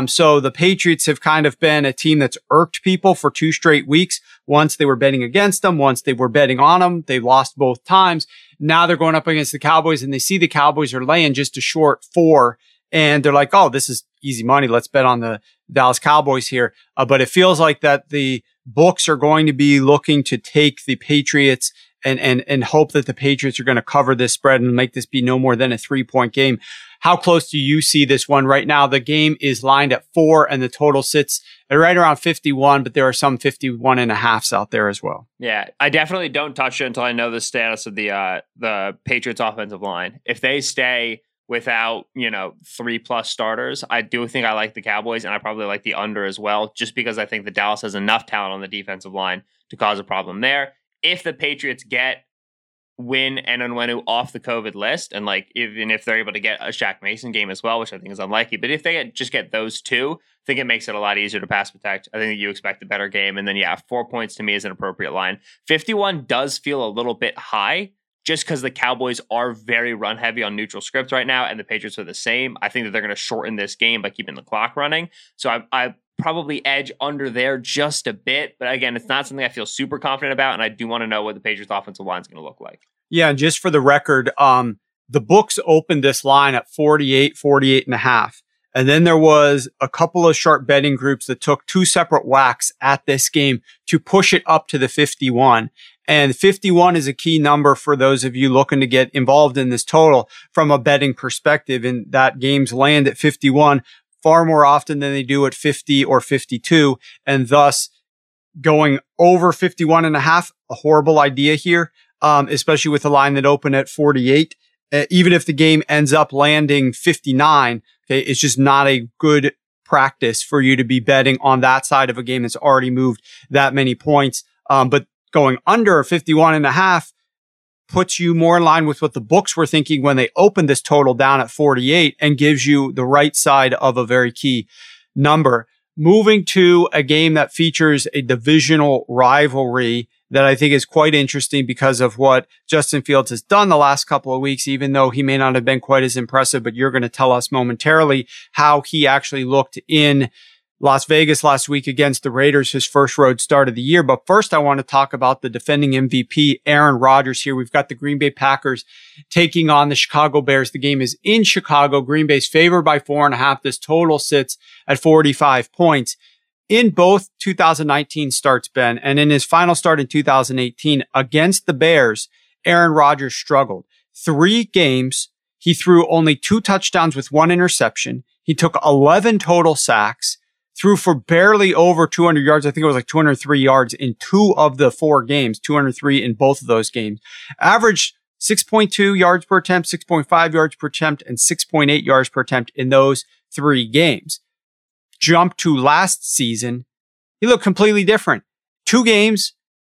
So the Patriots have kind of been a team that's irked people for two straight weeks. Once they were betting against them, once they were betting on them, they lost both times. Now they're going up against the Cowboys and they see the Cowboys are laying just a short 4. And they're like, oh, this is easy money. Let's bet on the Dallas Cowboys here. But it feels like that the books are going to be looking to take the Patriots and hope that the Patriots are going to cover this spread and make this be no more than a 3-point game. How close do you see this one right now? The game is lined at 4 and the total sits at right around 51, but there are some 51.5s out there as well. Yeah, I definitely don't touch it until I know the status of the Patriots offensive line. If they stay without, 3+ starters, I do think I like the Cowboys, and I probably like the under as well, just because I think that Dallas has enough talent on the defensive line to cause a problem there. If the Patriots get Wynn and Onwenu off the COVID list, and even if they're able to get a Shaq Mason game as well, which I think is unlikely, but if they get those two, I think it makes it a lot easier to pass protect. I think that you expect a better game, and then 4 points to me is an appropriate line. 51 does feel a little bit high, just because the Cowboys are very run heavy on neutral scripts right now, and the Patriots are the same. I think that they're going to shorten this game by keeping the clock running. So I probably edge under there just a bit. But again, it's not something I feel super confident about, and I do want to know what the Patriots offensive line is going to look like. Yeah, and just for the record, the books opened this line at 48.5. And then there was a couple of sharp betting groups that took two separate whacks at this game to push it up to the 51. And 51 is a key number for those of you looking to get involved in this total from a betting perspective, and that games land at 51 far more often than they do at 50 or 52. And thus going over 51.5, a horrible idea here, especially with the line that opened at 48. Even if the game ends up landing 59, okay, it's just not a good practice for you to be betting on that side of a game that's already moved that many points. But going under 51.5 puts you more in line with what the books were thinking when they opened this total down at 48 and gives you the right side of a very key number. Moving to a game that features a divisional rivalry that I think is quite interesting because of what Justin Fields has done the last couple of weeks, even though he may not have been quite as impressive, but you're going to tell us momentarily how he actually looked in Las Vegas last week against the Raiders, his first road start of the year. But first, I want to talk about the defending MVP, Aaron Rodgers here. We've got the Green Bay Packers taking on the Chicago Bears. The game is in Chicago. Green Bay's favored by 4.5. This total sits at 45 points. In both 2019 starts, Ben, and in his final start in 2018 against the Bears, Aaron Rodgers struggled. 3 games, he threw only 2 touchdowns with 1 interception. He took 11 total sacks. Threw for barely over 200 yards. I think it was like 203 yards in 2 of the 4 games, 203 in both of those games. Averaged 6.2 yards per attempt, 6.5 yards per attempt, and 6.8 yards per attempt in those 3 games. Jump to last season, he looked completely different. 2 games,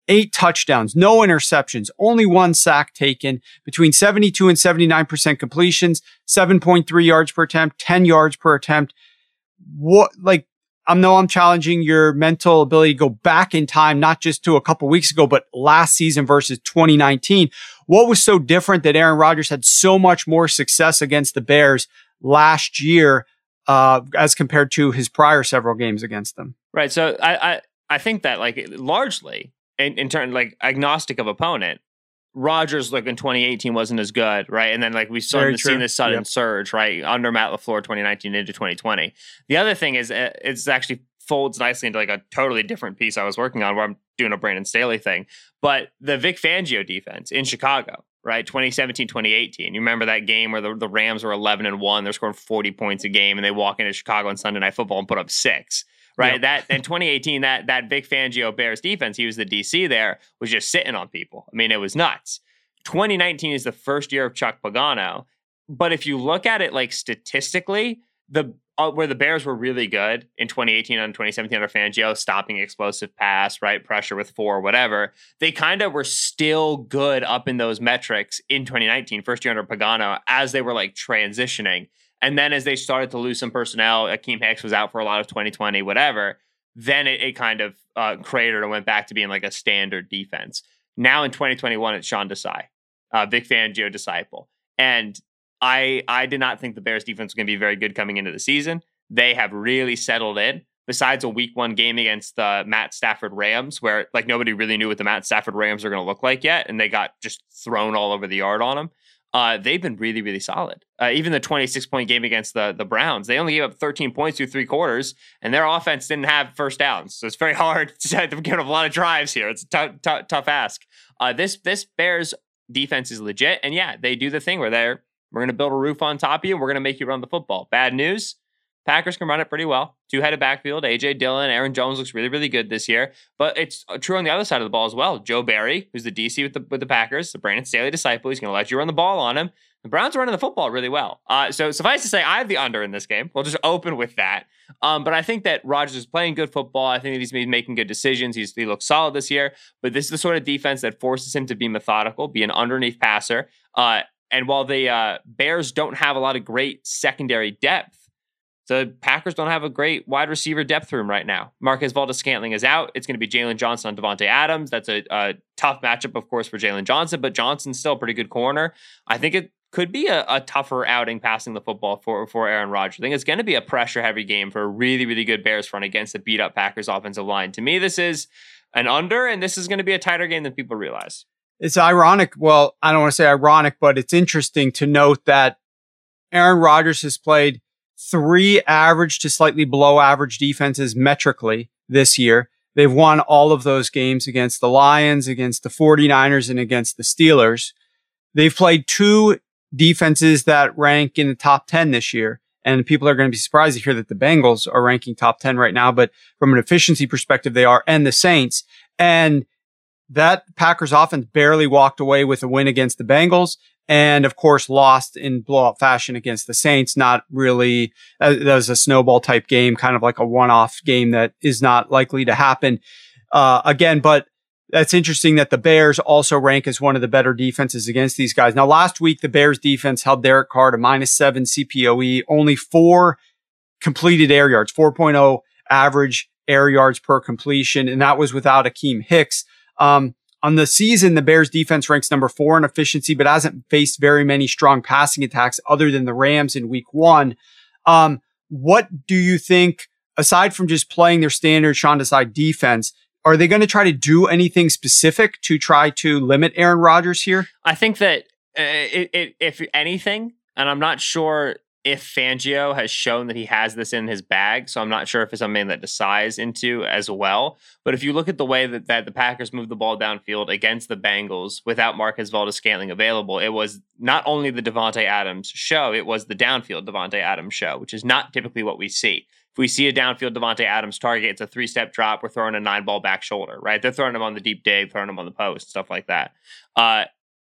8 touchdowns, no interceptions, only 1 sack taken, between 72 and 79% completions, 7.3 yards per attempt, 10 yards per attempt. I know I'm challenging your mental ability to go back in time, not just to a couple weeks ago, but last season versus 2019. What was so different that Aaron Rodgers had so much more success against the Bears last year as compared to his prior several games against them? Right. So I think that largely in turn, agnostic of opponent, Rodgers in 2018 wasn't as good, right? And then we started seeing this sudden surge, right, under Matt LaFleur 2019 into 2020. The other thing is it's actually folds nicely into a totally different piece I was working on where I'm doing a Brandon Staley thing, but the Vic Fangio defense in Chicago, right? 2017, 2018. You remember that game where the Rams were 11-1, they're scoring 40 points a game, and they walk into Chicago on Sunday Night Football and put up 6. Right. Yep. That in 2018, that Vic Fangio Bears defense, he was the DC there, was just sitting on people. I mean, it was nuts. 2019 is the first year of Chuck Pagano. But if you look at it statistically, the where the Bears were really good in 2018 and 2017 under Fangio, stopping explosive pass, right, pressure with four, whatever, they kind of were still good up in those metrics in 2019, first year under Pagano, as they were like transitioning. And then as they started to lose some personnel, Akeem Hicks was out for a lot of 2020, whatever, then it kind of cratered and went back to being like a standard defense. Now in 2021, it's Sean Desai, Vic Fangio disciple. And I did not think the Bears defense was going to be very good coming into the season. They have really settled in, besides a week one game against the Matt Stafford Rams, where like nobody really knew what the Matt Stafford Rams are going to look like yet. And they got just thrown all over the yard on them. They've been really, really solid. Even the 26-point game against the Browns, they only gave up 13 points through three quarters, and their offense didn't have first downs. So it's very hard to give up a lot of drives here. It's a tough ask. This Bears defense is legit, and yeah, they do the thing where we're going to build a roof on top of you, and we're going to make you run the football. Bad news, Packers can run it pretty well. Two-headed backfield, A.J. Dillon, Aaron Jones looks really, really good this year. But it's true on the other side of the ball as well. Joe Barry, who's the DC with the Packers, the Brandon Staley disciple, he's going to let you run the ball on him. The Browns are running the football really well. So suffice to say, I have the under in this game. We'll just open with that. But I think that Rodgers is playing good football. I think that he's making good decisions. He looks solid this year. But this is the sort of defense that forces him to be methodical, be an underneath passer. And while the Bears don't have a lot of great secondary depth, the Packers don't have a great wide receiver depth room right now. Marquez Valdes-Scantling is out. It's going to be Jalen Johnson on Devontae Adams. That's a tough matchup, of course, for Jalen Johnson, but Johnson's still a pretty good corner. I think it could be a tougher outing passing the football for Aaron Rodgers. I think it's going to be a pressure-heavy game for a really, really good Bears front against the beat-up Packers offensive line. To me, this is an under, and this is going to be a tighter game than people realize. It's ironic. Well, I don't want to say ironic, but it's interesting to note that Aaron Rodgers has played three average to slightly below average defenses metrically this year. They've won all of those games against the Lions, against the 49ers, and against the Steelers. They've played two defenses that rank in the top 10 this year. And people are going to be surprised to hear that the Bengals are ranking top 10 right now. But from an efficiency perspective, they are, and the Saints. And that Packers offense barely walked away with a win against the Bengals. And of course, lost in blowout fashion against the Saints. Not really, that was a snowball type game, kind of like a one-off game that is not likely to happen again. But that's interesting that the Bears also rank as one of the better defenses against these guys. Now, last week, the Bears defense held Derek Carr to -7 CPOE, only 4 completed air yards, 4.0 average air yards per completion. And that was without Akeem Hicks. On the season, the Bears defense ranks number 4 in efficiency, but hasn't faced very many strong passing attacks other than the Rams in week 1. What do you think, aside from just playing their standard Sean Desai defense, are they going to try to do anything specific to try to limit Aaron Rodgers here? I think that if anything, and I'm not sure if Fangio has shown that he has this in his bag, so I'm not sure if it's something that Desai's into as well. But if you look at the way that the Packers moved the ball downfield against the Bengals without Marquez Valdes-Scantling available, it was not only the Devontae Adams show, it was the downfield Devontae Adams show, which is not typically what we see. If we see a downfield Devontae Adams target, it's a 3-step drop. We're throwing a 9-ball back shoulder, right? They're throwing him on the deep dig, throwing him on the post, stuff like that.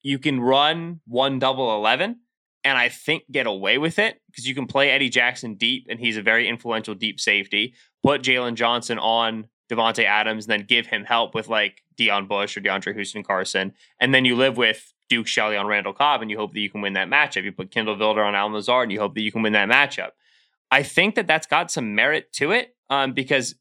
You can run one double 11. And I think get away with it because you can play Eddie Jackson deep, and he's a very influential deep safety. Put Jalen Johnson on Devontae Adams, and then give him help with like Deion Bush or DeAndre Houston Carson. And then you live with Duke Shelley on Randall Cobb, and you hope that you can win that matchup. You put Kendall Vilder on Allen Lazard, and you hope that you can win that matchup. I think that that's got some merit to it because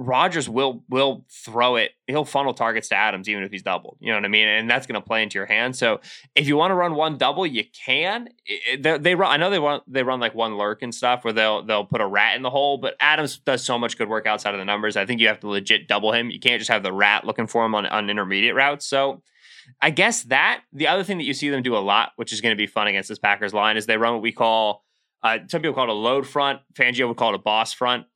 Rodgers will throw it. He'll funnel targets to Adams, even if he's doubled. You know what I mean? And that's going to play into your hand. So if you want to run one double, you can. They run. I know they run like one lurk and stuff where they'll put a rat in the hole. But Adams does so much good work outside of the numbers. I think you have to legit double him. You can't just have the rat looking for him on intermediate routes. So I guess that the other thing that you see them do a lot, which is going to be fun against this Packers line, is they run what we call some people call it a load front. Fangio would call it a boss front.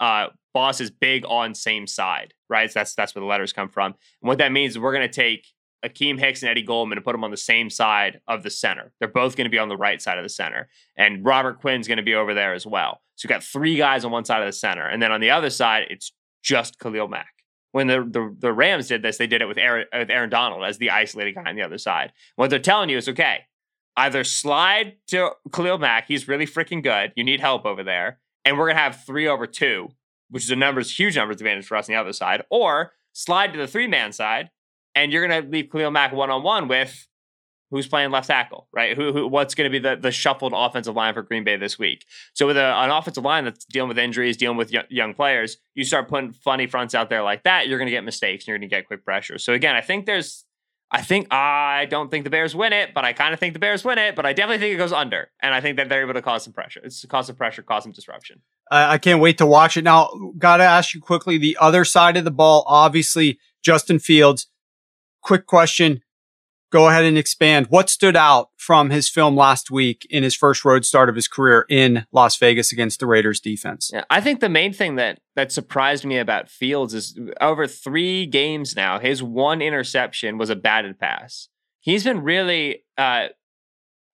Boss is big on same side, right? So that's where the letters come from. And what that means is we're going to take Akeem Hicks and Eddie Goldman and put them on the same side of the center. They're both going to be on the right side of the center. And Robert Quinn's going to be over there as well. So you've got 3 guys on one side of the center. And then on the other side, it's just Khalil Mack. When the Rams did this, they did it with Aaron Donald as the isolated guy on the other side. What they're telling you is, okay, either slide to Khalil Mack. He's really freaking good. You need help over there. and we're going to have 3/2, which is a huge numbers advantage for us on the other side, or slide to the three-man side, and you're going to leave Khalil Mack one-on-one with who's playing left tackle, right? What's going to be the shuffled offensive line for Green Bay this week? So with an offensive line that's dealing with injuries, dealing with young players, you start putting funny fronts out there like that, you're going to get mistakes, and you're going to get quick pressure. So again, I don't think the Bears win it, but I kind of think the Bears win it, but I definitely think it goes under. And I think that they're able to cause some pressure. It's cause some pressure, cause some disruption. I can't wait to watch it. Now, got to ask you quickly, the other side of the ball, obviously, Justin Fields. Quick question. Go ahead and expand. What stood out from his film last week in his first road start of his career in Las Vegas against the Raiders defense? Yeah, I think the main thing that surprised me about Fields is over 3 games now, his one interception was a batted pass. He's been really,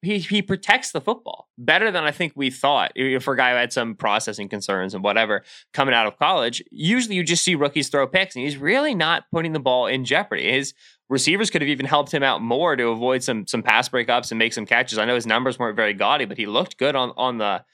he protects the football better than I think we thought. For a guy who had some processing concerns and whatever coming out of college, usually you just see rookies throw picks, and he's really not putting the ball in jeopardy. His receivers could have even helped him out more to avoid some pass breakups and make some catches. I know his numbers weren't very gaudy, but he looked good on the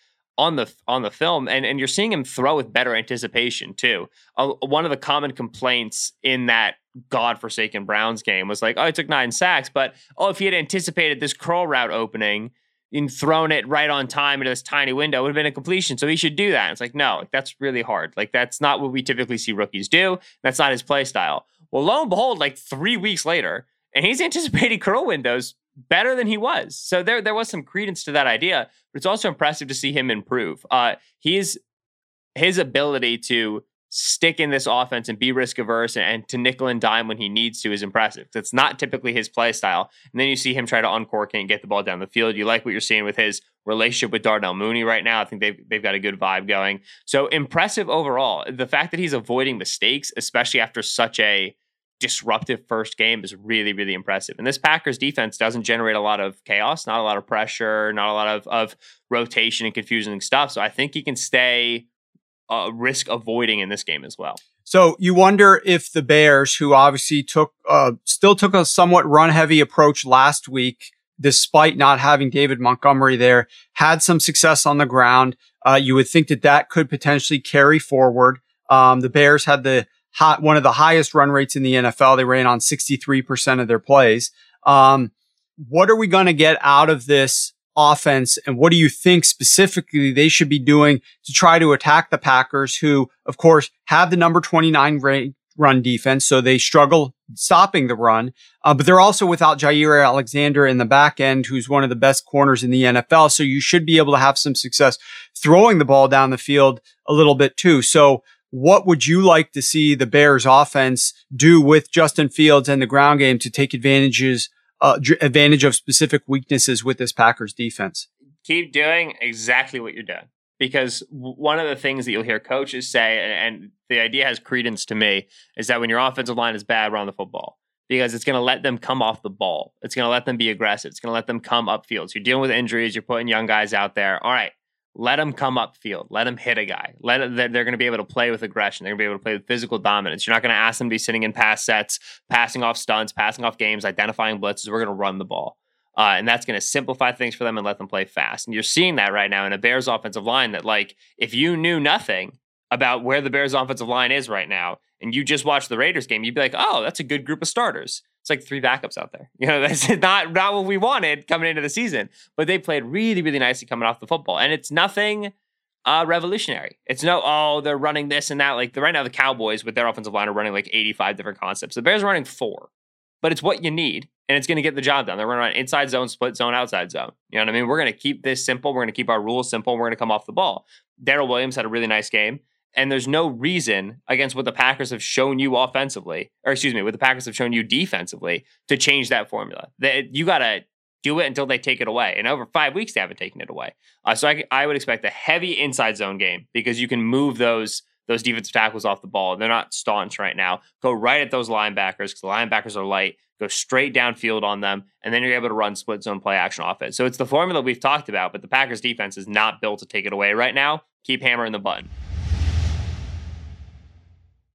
film, and you're seeing him throw with better anticipation too. One of the common complaints in that godforsaken Browns game was like, oh, he took 9 sacks, but if he had anticipated this curl route opening and thrown it right on time into this tiny window, it would have been a completion, so he should do that. And it's like, no, that's really hard. Like, that's not what we typically see rookies do. That's not his play style. Well, lo and behold, like 3 weeks later, and he's anticipating curl windows better than he was. So there was some credence to that idea, but it's also impressive to see him improve. His ability to stick in this offense and be risk averse and to nickel and dime when he needs to is impressive. That's not typically his play style. And then you see him try to uncork it and get the ball down the field. You like what you're seeing with his relationship with Darnell Mooney right now. I think they've got a good vibe going. So impressive overall. The fact that he's avoiding mistakes, especially after such a disruptive first game, is really, really impressive. And this Packers defense doesn't generate a lot of chaos, not a lot of pressure, not a lot of rotation and confusing stuff. So I think he can stay risk avoiding in this game as well. So you wonder if the Bears, who obviously still took a somewhat run heavy approach last week, despite not having David Montgomery there, had some success on the ground. You would think that could potentially carry forward. The Bears had one of the highest run rates in the NFL. They ran on 63% of their plays. What are we going to get out of this offense? And what do you think specifically they should be doing to try to attack the Packers, who, of course, have the number 29 run defense, so they struggle stopping the run. But they're also without Jaire Alexander in the back end, who's one of the best corners in the NFL. So you should be able to have some success throwing the ball down the field a little bit too. So what would you like to see the Bears offense do with Justin Fields and the ground game to take advantage of specific weaknesses with this Packers defense? Keep doing exactly what you're doing, because one of the things that you'll hear coaches say, and the idea has credence to me, is that when your offensive line is bad, run the football, because it's going to let them come off the ball. It's going to let them be aggressive. It's going to let them come upfield. So you're dealing with injuries. You're putting young guys out there. All right. Let them come upfield. Let them hit a guy. They're going to be able to play with aggression. They're going to be able to play with physical dominance. You're not going to ask them to be sitting in pass sets, passing off stunts, passing off games, identifying blitzes. We're going to run the ball. And that's going to simplify things for them and let them play fast. And you're seeing that right now in a Bears offensive line that, like, if you knew nothing about where the Bears offensive line is right now and you just watched the Raiders game, you'd be like, oh, that's a good group of starters. It's like 3 backups out there. You know, that's not what we wanted coming into the season, but they played really, really nicely coming off the football. And it's nothing revolutionary. It's they're running this and that. Like right now, the Cowboys with their offensive line are running like 85 different concepts. The Bears are running 4, but it's what you need, and it's going to get the job done. They're going to run inside zone, split zone, outside zone. You know what I mean? We're going to keep this simple. We're going to keep our rules simple. And we're going to come off the ball. Darrell Williams had a really nice game. And there's no reason against what the Packers have shown you what the Packers have shown you defensively to change that formula. You got to do it until they take it away. And over 5 weeks, they haven't taken it away. So I would expect a heavy inside zone game, because you can move those defensive tackles off the ball. They're not staunch right now. Go right at those linebackers, because the linebackers are light. Go straight downfield on them, and then you're able to run split zone play action offense. So it's the formula we've talked about, but the Packers defense is not built to take it away right now. Keep hammering the button.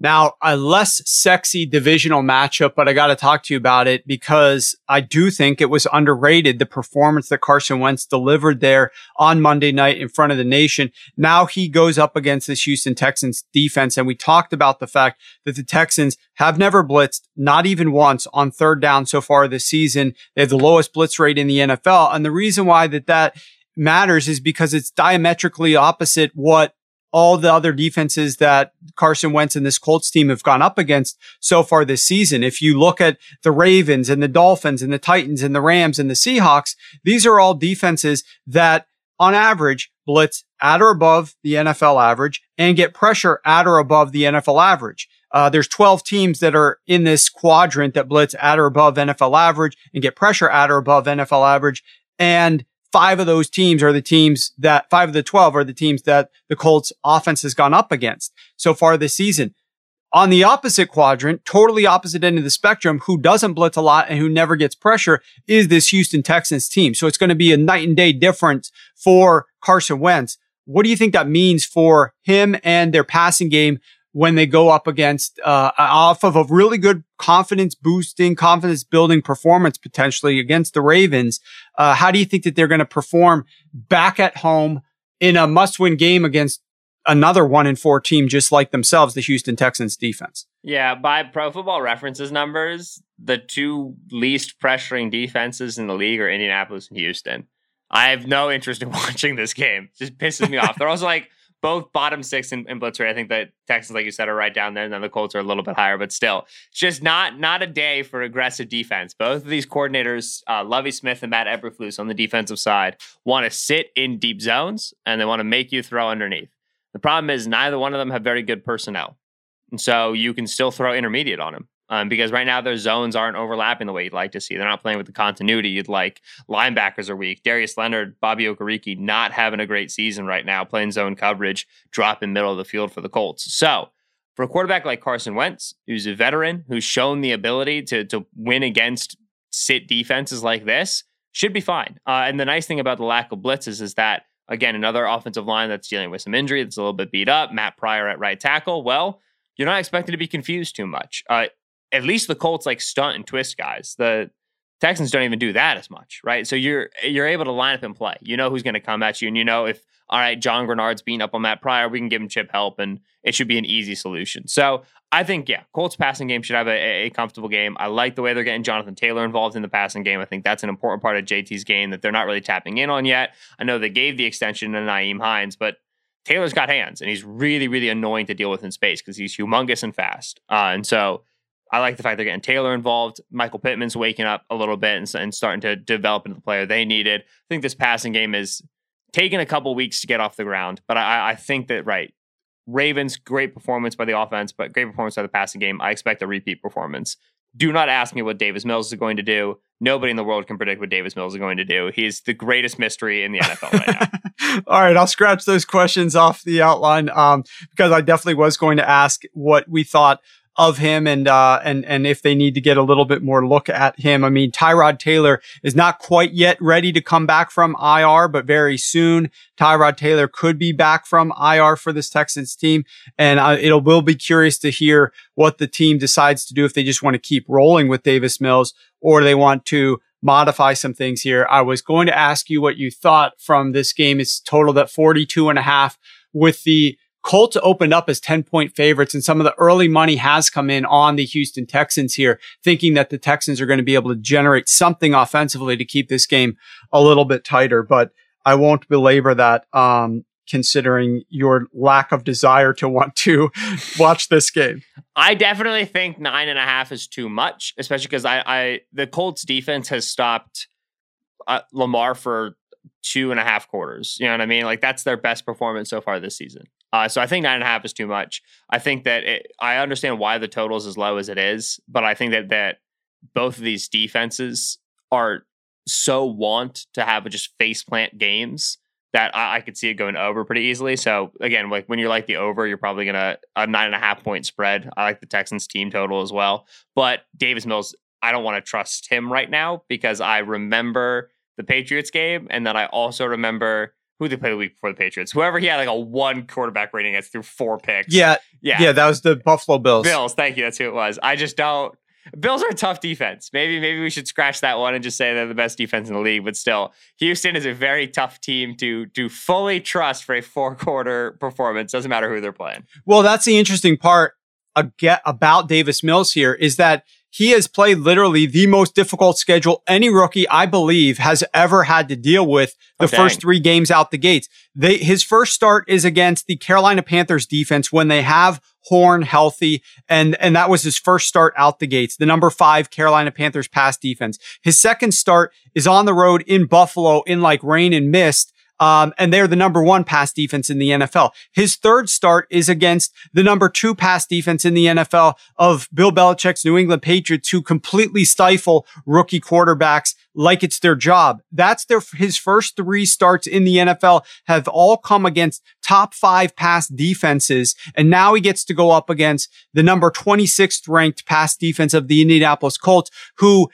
Now, a less sexy divisional matchup, but I got to talk to you about it because I do think it was underrated, the performance that Carson Wentz delivered there on Monday night in front of the nation. Now he goes up against this Houston Texans defense, and we talked about the fact that the Texans have never blitzed, not even once, on third down so far this season. They have the lowest blitz rate in the NFL, and the reason why that matters is because it's diametrically opposite what all the other defenses that Carson Wentz and this Colts team have gone up against so far this season. If you look at the Ravens and the Dolphins and the Titans and the Rams and the Seahawks, these are all defenses that on average blitz at or above the NFL average and get pressure at or above the NFL average. There's 12 teams that are in this quadrant that blitz at or above NFL average and get pressure at or above NFL average. And five of the 12 are the teams that the Colts offense has gone up against so far this season. On the opposite quadrant, totally opposite end of the spectrum, who doesn't blitz a lot and who never gets pressure is this Houston Texans team. So it's going to be a night and day difference for Carson Wentz. What do you think that means for him and their passing game when they go up against, off of a really good confidence boosting, confidence building performance potentially against the Ravens? How do you think that they're going to perform back at home in a must win game against another 1-4 team, just like themselves, the Houston Texans defense? Yeah. By Pro Football Reference's numbers, the two least pressuring defenses in the league are Indianapolis and Houston. I have no interest in watching this game. It just pisses me off. They're also like, both bottom six in blitz rate. I think the Texans, like you said, are right down there, and then the Colts are a little bit higher, but still, it's just not a day for aggressive defense. Both of these coordinators, Lovie Smith and Matt Eberflus on the defensive side, want to sit in deep zones, and they want to make you throw underneath. The problem is neither one of them have very good personnel, and so you can still throw intermediate on them. Because right now their zones aren't overlapping the way you'd like to see. They're not playing with the continuity you'd like. Linebackers are weak. Darius Leonard, Bobby Okereke not having a great season right now, playing zone coverage, dropping middle of the field for the Colts. So for a quarterback like Carson Wentz, who's a veteran, who's shown the ability to win against sit defenses like this, should be fine. And the nice thing about the lack of blitzes is that, again, another offensive line that's dealing with some injury, that's a little bit beat up, Matt Pryor at right tackle, well, you're not expected to be confused too much. At least the Colts like stunt and twist guys. The Texans don't even do that as much, right? So you're able to line up and play. You know who's going to come at you, and you know if, all right, John Grenard's beating up on Matt Pryor, we can give him chip help, and it should be an easy solution. So I think, yeah, Colts passing game should have a comfortable game. I like the way they're getting Jonathan Taylor involved in the passing game. I think that's an important part of JT's game that they're not really tapping in on yet. I know they gave the extension to Nyheim Hines, but Taylor's got hands, and he's really, really annoying to deal with in space because he's humongous and fast. And so I like the fact they're getting Taylor involved. Michael Pittman's waking up a little bit and starting to develop into the player they needed. I think this passing game is taking a couple weeks to get off the ground, but I think that, right, Ravens, great performance by the offense, but great performance by the passing game. I expect a repeat performance. Do not ask me what Davis Mills is going to do. Nobody in the world can predict what Davis Mills is going to do. He's the greatest mystery in the NFL right now. All right, I'll scratch those questions off the outline because I definitely was going to ask what we thought of him and if they need to get a little bit more look at him. I mean, Tyrod Taylor is not quite yet ready to come back from IR, but very soon Tyrod Taylor could be back from IR for this Texans team. And it will be curious to hear what the team decides to do, if they just want to keep rolling with Davis Mills or they want to modify some things here. I was going to ask you what you thought from this game. It's totaled at 42.5 with the Colts opened up as 10-point favorites, and some of the early money has come in on the Houston Texans here, thinking that the Texans are going to be able to generate something offensively to keep this game a little bit tighter. But I won't belabor that, considering your lack of desire to want to watch this game. I definitely think 9.5 is too much, especially because the Colts defense has stopped Lamar for 2.5 quarters. You know what I mean? Like, that's their best performance so far this season. So I think 9.5 is too much. I think that I understand why the total is as low as it is, but I think that both of these defenses are so want to have just faceplant games that I could see it going over pretty easily. So again, like, when you're like the over, you're probably going to a 9.5 point spread. I like the Texans team total as well, but Davis Mills, I don't want to trust him right now because I remember the Patriots game. And then I also remember who they played the week before the Patriots. Whoever he had like a 1 quarterback rating against through 4 picks. Yeah. That was the Buffalo Bills. Thank you. That's who it was. I just don't. Bills are a tough defense. Maybe we should scratch that one and just say they're the best defense in the league. But still, Houston is a very tough team to fully trust for a 4-quarter performance. Doesn't matter who they're playing. Well, that's the interesting part about Davis Mills here is that he has played literally the most difficult schedule any rookie, I believe, has ever had to deal with first 3 games out the gates. His first start is against the Carolina Panthers defense when they have Horn healthy, and that was his first start out the gates, the number 5 Carolina Panthers pass defense. His second start is on the road in Buffalo in like rain and mist. And they're the number 1 pass defense in the NFL. His third start is against the number 2 pass defense in the NFL of Bill Belichick's New England Patriots, who completely stifle rookie quarterbacks like it's their job. That's his first 3 starts in the NFL have all come against top 5 pass defenses. And now he gets to go up against the number 26th ranked pass defense of the Indianapolis Colts, who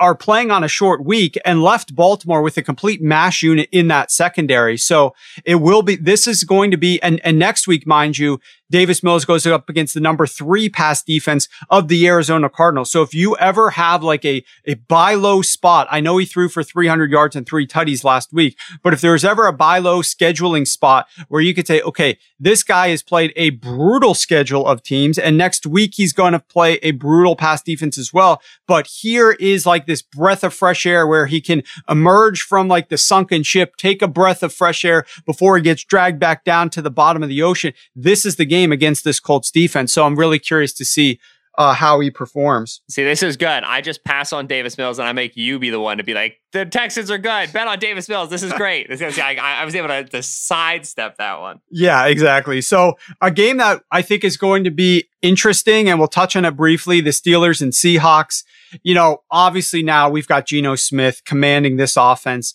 are playing on a short week and left Baltimore with a complete mash unit in that secondary. So this is going to be, and next week, mind you, Davis Mills goes up against the number 3 pass defense of the Arizona Cardinals. So if you ever have like a buy low spot, I know he threw for 300 yards and 3 tutties last week, but if there was ever a buy low scheduling spot where you could say, okay, this guy has played a brutal schedule of teams and next week he's going to play a brutal pass defense as well. But here is like this breath of fresh air where he can emerge from like the sunken ship, take a breath of fresh air before he gets dragged back down to the bottom of the ocean. This is the game against this Colts defense. So I'm really curious to see how he performs. See, this is good. I just pass on Davis Mills and I make you be the one to be like, the Texans are good. Bet on Davis Mills. This is great. I was able to sidestep that one. Yeah, exactly. So a game that I think is going to be interesting, and we'll touch on it briefly, the Steelers and Seahawks. You know, obviously now we've got Geno Smith commanding this offense.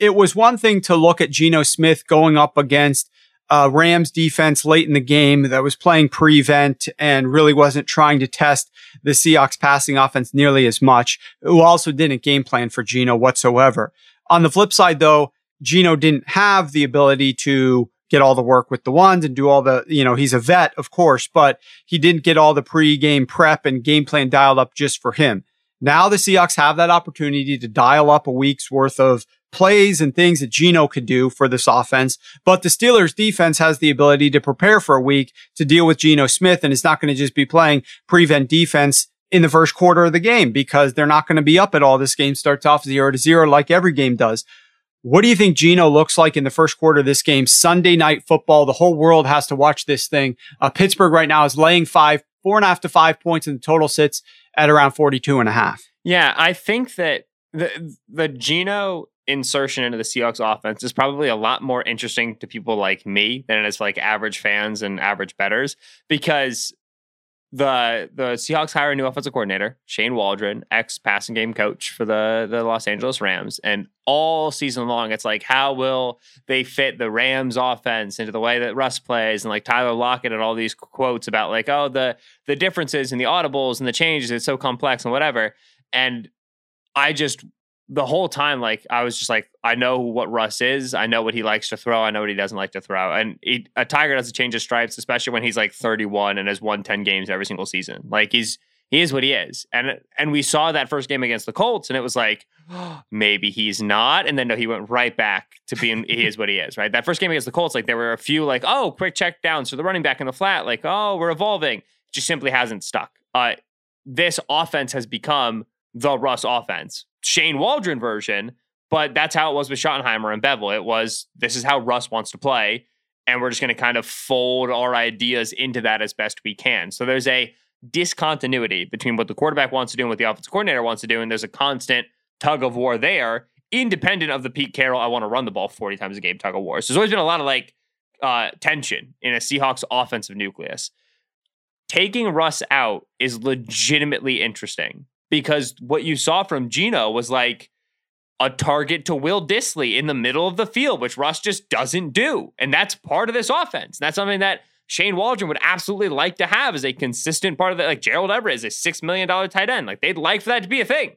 It was one thing to look at Geno Smith going up against Rams defense late in the game that was playing prevent and really wasn't trying to test the Seahawks passing offense nearly as much, who also didn't game plan for Geno whatsoever. On the flip side, though, Geno didn't have the ability to get all the work with the ones and do all the, you know, he's a vet, of course, but he didn't get all the pregame prep and game plan dialed up just for him. Now the Seahawks have that opportunity to dial up a week's worth of plays and things that Geno could do for this offense, but the Steelers defense has the ability to prepare for a week to deal with Geno Smith, and it's not going to just be playing prevent defense in the first quarter of the game because they're not going to be up at all. This game starts off 0-0 like every game does. What do you think Geno looks like in the first quarter of this game? Sunday Night Football. The whole world has to watch this thing. Pittsburgh right now is laying 4.5 to 5 points, and the total sits at around 42.5. Yeah, I think that the Geno insertion into the Seahawks offense is probably a lot more interesting to people like me than it is like average fans and average bettors, because the Seahawks hire a new offensive coordinator, Shane Waldron, ex-passing game coach for the Los Angeles Rams, and all season long it's like, how will they fit the Rams offense into the way that Russ plays, and like Tyler Lockett and all these quotes about like, oh, the differences and the audibles and the changes, it's so complex and whatever. And the whole time, like, I was just like, I know what Russ is. I know what he likes to throw. I know what he doesn't like to throw. And a Tiger doesn't change his stripes, especially when he's like 31 and has won 10 games every single season. Like, he's He is what he is. And we saw that first game against the Colts, and it was like, oh, maybe he's not. And then no, he went right back to being he is what he is, right? That first game against the Colts, like there were a few like, oh, quick check downs to the running back in the flat. Like, oh, we're evolving. Just simply hasn't stuck. This offense has become the Russ offense. Shane Waldron version, but that's how it was with Schottenheimer and Bevel. It was, this is how Russ wants to play, and we're just going to kind of fold our ideas into that as best we can. So there's a discontinuity between what the quarterback wants to do and what the offensive coordinator wants to do, and there's a constant tug of war there, independent of the Pete Carroll, I want to run the ball 40 times a game tug of war. So there's always been a lot of like tension in a Seahawks offensive nucleus. Taking Russ out is legitimately interesting, because what you saw from Geno was like a target to Will Dissly in the middle of the field, which Russ just doesn't do. And that's part of this offense. That's something that Shane Waldron would absolutely like to have as a consistent part of that. Like Gerald Everett is a $6 million tight end. Like they'd like for that to be a thing.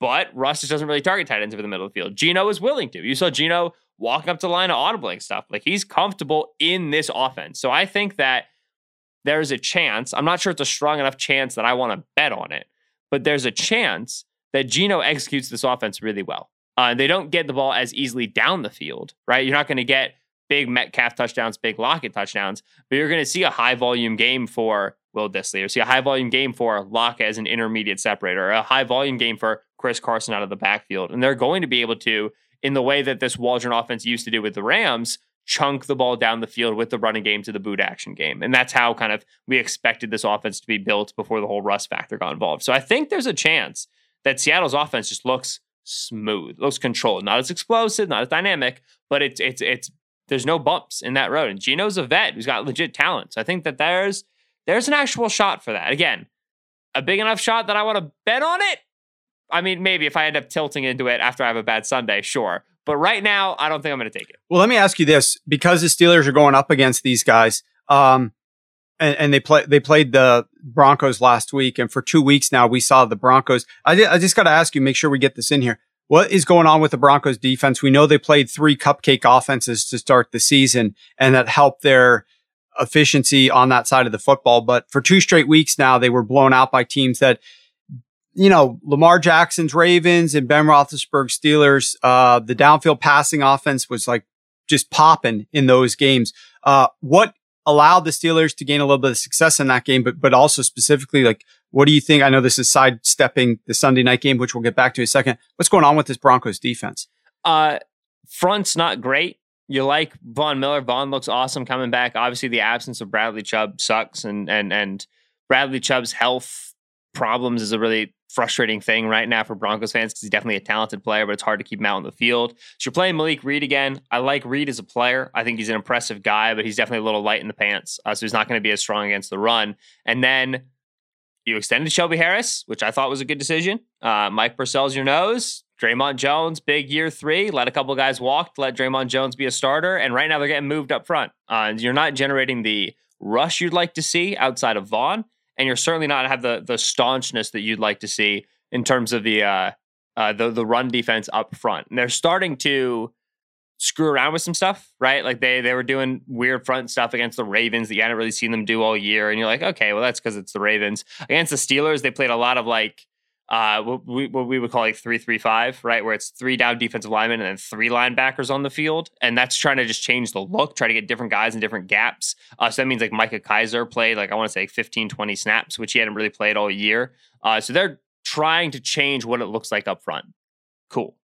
But Russ just doesn't really target tight ends over the middle of the field. Geno is willing to. You saw Geno walk up to the line of audibling stuff. Like he's comfortable in this offense. So I think that there's a chance. I'm not sure it's a strong enough chance that I want to bet on it, but there's a chance that Geno executes this offense really well. They don't get the ball as easily down the field, right? You're not going to get big Metcalf touchdowns, big Lockett touchdowns, but you're going to see a high-volume game for Will Dissly, or see a high-volume game for Lockett as an intermediate separator, or a high-volume game for Chris Carson out of the backfield. And they're going to be able to, in the way that this Waldron offense used to do with the Rams, chunk the ball down the field with the running game to the boot action game. And that's how kind of we expected this offense to be built before the whole Russ factor got involved. So I think there's a chance that Seattle's offense just looks smooth, looks controlled, not as explosive, not as dynamic, but it's there's no bumps in that road. And Geno's a vet who's got legit talent. So I think that there's an actual shot for that. Again, a big enough shot that I want to bet on it. I mean, maybe if I end up tilting into it after I have a bad Sunday, sure. But right now, I don't think I'm going to take it. Well, let me ask you this. Because the Steelers are going up against these guys, and they played the Broncos last week, and for 2 weeks now, we saw the Broncos. I just got to ask you, make sure we get this in here. What is going on with the Broncos defense? We know they played three cupcake offenses to start the season, and that helped their efficiency on that side of the football. But for 2 straight weeks now, they were blown out by teams that, you know, Lamar Jackson's Ravens and Ben Roethlisberger's Steelers, the downfield passing offense was like just popping in those games. What allowed the Steelers to gain a little bit of success in that game, but also specifically, like, what do you think? I know this is sidestepping the Sunday night game, which we'll get back to in a second. What's going on with this Broncos defense? Front's not great. You like Von Miller. Von looks awesome coming back. Obviously, the absence of Bradley Chubb sucks, and Bradley Chubb's health problems is a really frustrating thing right now for Broncos fans, because he's definitely a talented player, but it's hard to keep him out on the field. So you're playing Malik Reed again. I like Reed as a player. I think he's an impressive guy, but he's definitely a little light in the pants. So he's not going to be as strong against the run. And then you extended Shelby Harris, which I thought was a good decision. Mike Purcell's your nose. Draymond Jones, big year 3. Let a couple guys walk. Let Draymond Jones be a starter. And right now they're getting moved up front. You're not generating the rush you'd like to see outside of Vaughn. And you're certainly not have the staunchness that you'd like to see in terms of the run defense up front. And they're starting to screw around with some stuff, right? Like they were doing weird front stuff against the Ravens that you hadn't really seen them do all year. And you're like, okay, well, that's because it's the Ravens. Against the Steelers, they played a lot of like what we would call like 3-3-5, right? Where it's 3 down defensive linemen and then 3 linebackers on the field. And that's trying to just change the look, try to get different guys in different gaps. So that means like Micah Kaiser played, like I want to say 15, 20 snaps, which he hadn't really played all year. So they're trying to change what it looks like up front. Cool.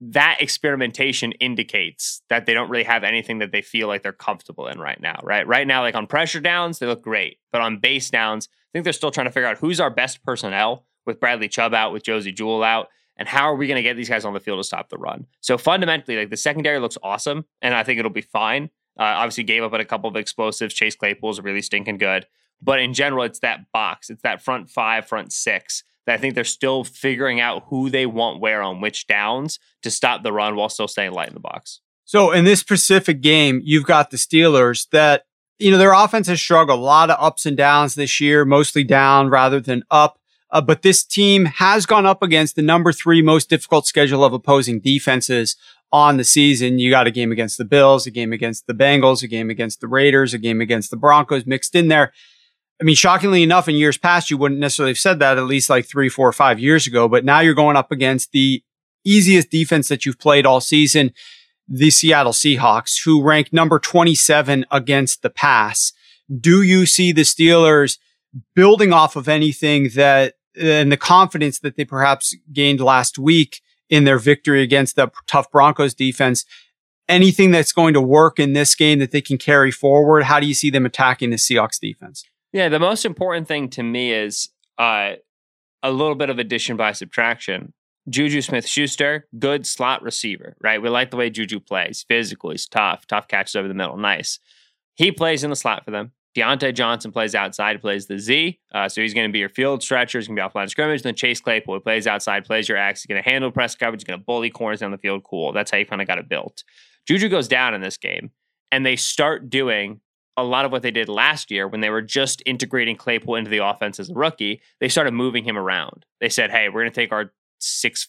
That experimentation indicates that they don't really have anything that they feel like they're comfortable in right now, right? Right now, like on pressure downs, they look great. But on base downs, I think they're still trying to figure out who's our best personnel, with Bradley Chubb out, with Josie Jewell out, and how are we going to get these guys on the field to stop the run? So fundamentally, like the secondary looks awesome, and I think it'll be fine. Obviously gave up on a couple of explosives. Chase Claypool's really stinking good. But in general, it's that box. It's that front 5, front 6 that I think they're still figuring out who they want where on which downs to stop the run while still staying light in the box. So in this specific game, you've got the Steelers that, you know, their offense has struggled. A lot of ups and downs this year, mostly down rather than up. But this team has gone up against the number 3 most difficult schedule of opposing defenses on the season. You got a game against the Bills, a game against the Bengals, a game against the Raiders, a game against the Broncos mixed in there. I mean, shockingly enough, in years past, you wouldn't necessarily have said that, at least like 3, 4, 5 years ago. But now you're going up against the easiest defense that you've played all season, the Seattle Seahawks, who rank number 27 against the pass. Do you see the Steelers building off of anything that, and the confidence that they perhaps gained last week in their victory against the tough Broncos defense, anything that's going to work in this game that they can carry forward? How do you see them attacking the Seahawks defense? Yeah, the most important thing to me is a little bit of addition by subtraction. Juju Smith-Schuster, good slot receiver, right? We like the way Juju plays. Physical, he's tough catches over the middle, nice. He plays in the slot for them. Deontay Johnson plays outside, plays the Z. So he's going to be your field stretcher. He's going to be offline scrimmage. Then Chase Claypool, he plays outside, plays your X. He's going to handle press coverage. He's going to bully corners down the field. Cool. That's how you kind of got it built. Juju goes down in this game, and they start doing a lot of what they did last year when they were just integrating Claypool into the offense as a rookie. They started moving him around. They said, hey, we're going to take our 6'4",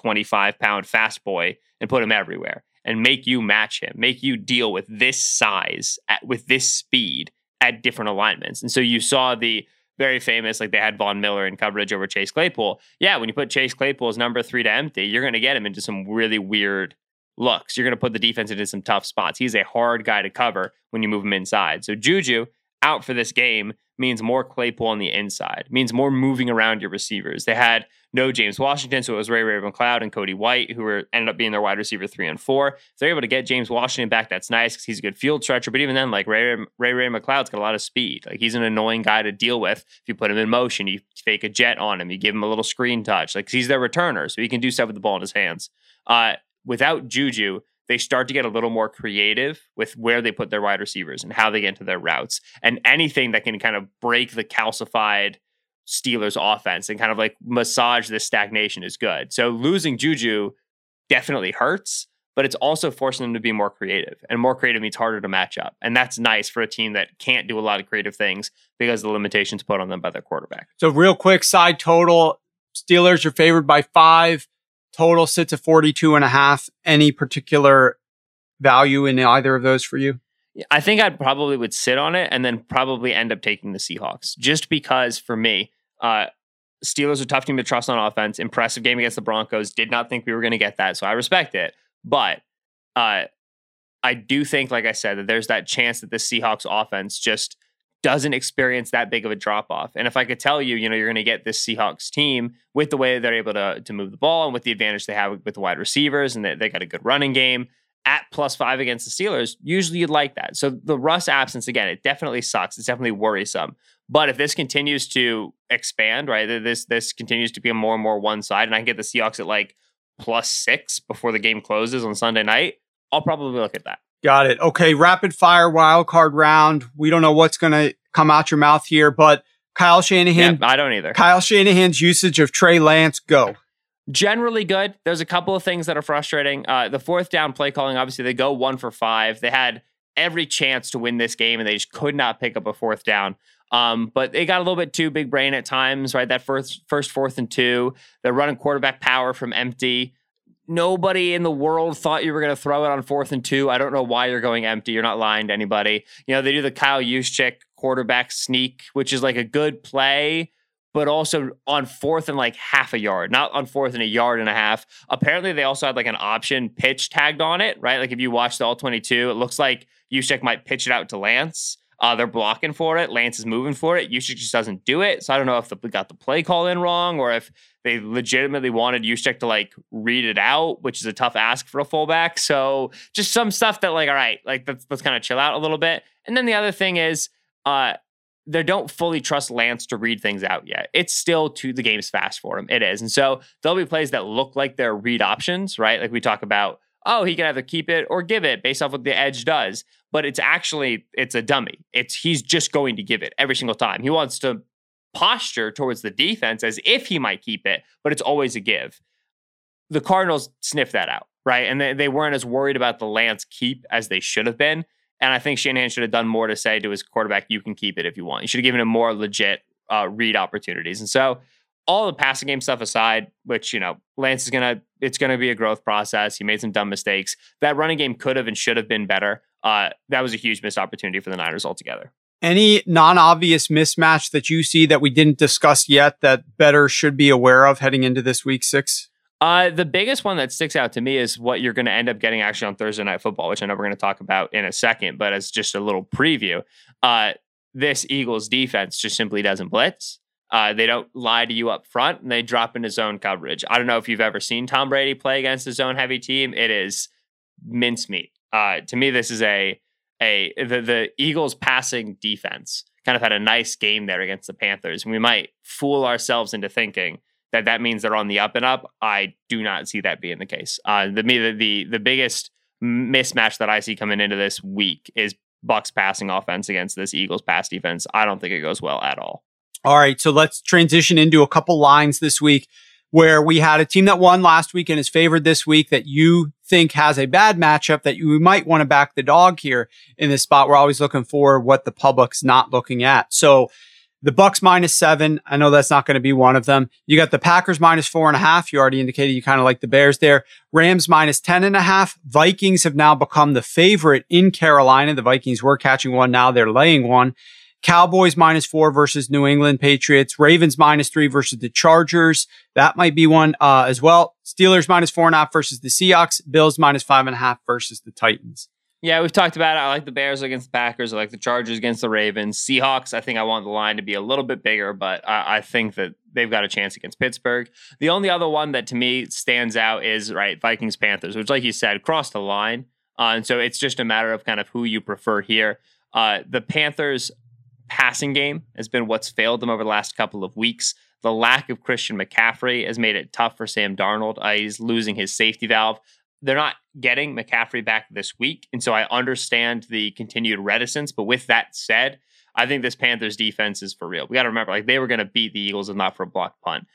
225-pound fast boy and put him everywhere and make you match him, make you deal with this size, with this speed at different alignments. And so you saw the very famous, like they had Von Miller in coverage over Chase Claypool. Yeah, when you put Chase Claypool as number 3 to empty, you're going to get him into some really weird looks. You're going to put the defense into some tough spots. He's a hard guy to cover when you move him inside. So Juju out for this game means more Claypool on the inside, means more moving around your receivers. They had no James Washington, so it was Ray Ravencloud and Cody White, who ended up being their wide receiver 3 and 4. If they're able to get James Washington back, that's nice because he's a good field stretcher. But even then, like Ray McLeod's got a lot of speed. Like he's an annoying guy to deal with. If you put him in motion, you fake a jet on him, you give him a little screen touch. Like he's their returner, so he can do stuff with the ball in his hands. Without Juju, they start to get a little more creative with where they put their wide receivers and how they get into their routes and anything that can kind of break the calcified Steelers offense and kind of like massage this stagnation is good. So losing Juju definitely hurts, but it's also forcing them to be more creative, and more creative means harder to match up. And that's nice for a team that can't do a lot of creative things because of the limitations put on them by their quarterback. So real quick side total, Steelers are favored by 5. Total sits at 42.5. Any particular value in either of those for you? I think I probably would sit on it and then probably end up taking the Seahawks. Just because for me, Steelers are a tough team to trust on offense. Impressive game against the Broncos. Did not think we were going to get that, so I respect it. But I do think, like I said, that there's that chance that the Seahawks offense just doesn't experience that big of a drop-off. And if I could tell you, you're going to get this Seahawks team with the way they're able to move the ball and with the advantage they have with the wide receivers and they got a good running game at +5 against the Steelers, usually you'd like that. So the Russ absence, again, it definitely sucks. It's definitely worrisome. But if this continues to expand, right, this continues to be more and more one side, and I can get the Seahawks at like +6 before the game closes on Sunday night, I'll probably look at that. Got it. Okay, rapid fire wild card round. We don't know what's going to come out your mouth here, but Kyle Shanahan. Yep, I don't either. Kyle Shanahan's usage of Trey Lance, go. Generally good. There's a couple of things that are frustrating. The fourth down play calling, obviously they go 1 for 5. They had every chance to win this game and they just could not pick up a fourth down. But they got a little bit too big brain at times, right? That first 4th and 2. They're running quarterback power from empty. Nobody in the world thought you were going to throw it on 4th and 2. I don't know why you're going empty. You're not lying to anybody. They do the Kyle Juszczyk quarterback sneak, which is like a good play, but also on 4th and like half a yard, not on 4th and a yard and a half. Apparently, they also had like an option pitch tagged on it, right? Like if you watch the All-22, it looks like Juszczyk might pitch it out to Lance. They're blocking for it. Lance is moving for it. Juszczyk just doesn't do it. So I don't know if they got the play call in wrong or if they legitimately wanted Juszczyk to like read it out, which is a tough ask for a fullback. So just some stuff that like, all right, like let's kind of chill out a little bit. And then the other thing is they don't fully trust Lance to read things out yet. It's still to the game's fast for him. It is. And so there'll be plays that look like they're read options, right? Like we talk about, oh, he can either keep it or give it based off what the edge does. But it's a dummy. He's just going to give it every single time. He wants to posture towards the defense as if he might keep it, but it's always a give. The Cardinals sniffed that out, right? And they weren't as worried about the Lance keep as they should have been. And I think Shanahan should have done more to say to his quarterback, you can keep it if you want. You should have given him more legit read opportunities. And so all the passing game stuff aside, which, Lance is it's going to be a growth process. He made some dumb mistakes. That running game could have and should have been better. That was a huge missed opportunity for the Niners altogether. Any non-obvious mismatch that you see that we didn't discuss yet that better should be aware of heading into this week 6? The biggest one that sticks out to me is what you're going to end up getting actually on Thursday Night Football, which I know we're going to talk about in a second, but as just a little preview, this Eagles defense just simply doesn't blitz. They don't lie to you up front, and they drop into zone coverage. I don't know if you've ever seen Tom Brady play against a zone-heavy team. It is mincemeat. To me, this is the Eagles passing defense kind of had a nice game there against the Panthers, and we might fool ourselves into thinking that means they're on the up and up. I do not see that being the case. The biggest mismatch that I see coming into this week is Bucks passing offense against this Eagles pass defense. I don't think it goes well at all. All right, so let's transition into a couple lines this week where we had a team that won last week and is favored this week that you think has a bad matchup that you might want to back the dog here in this spot. We're always looking for what the public's not looking at. So the Bucks -7. I know that's not going to be one of them. You got the Packers -4.5. You already indicated you kind of like the Bears there. Rams -10.5. Vikings have now become the favorite in Carolina. The Vikings were catching one. Now they're laying one. Cowboys -4 versus New England Patriots. Ravens -3 versus the Chargers. That might be one as well. Steelers -4.5 versus the Seahawks. Bills -5.5 versus the Titans. Yeah, we've talked about it. I like the Bears against the Packers. I like the Chargers against the Ravens. Seahawks, I think I want the line to be a little bit bigger, but I think that they've got a chance against Pittsburgh. The only other one that to me stands out is, right, Vikings-Panthers, which, like you said, crossed the line. And so it's just a matter of kind of who you prefer here. The Panthers' passing game has been what's failed them over the last couple of weeks. The lack of Christian McCaffrey has made it tough for Sam Darnold. He's losing his safety valve. They're not getting McCaffrey back this week, and so I understand the continued reticence. But with that said, I think this Panthers defense is for real. We got to remember, like, they were going to beat the Eagles and not for a blocked punt.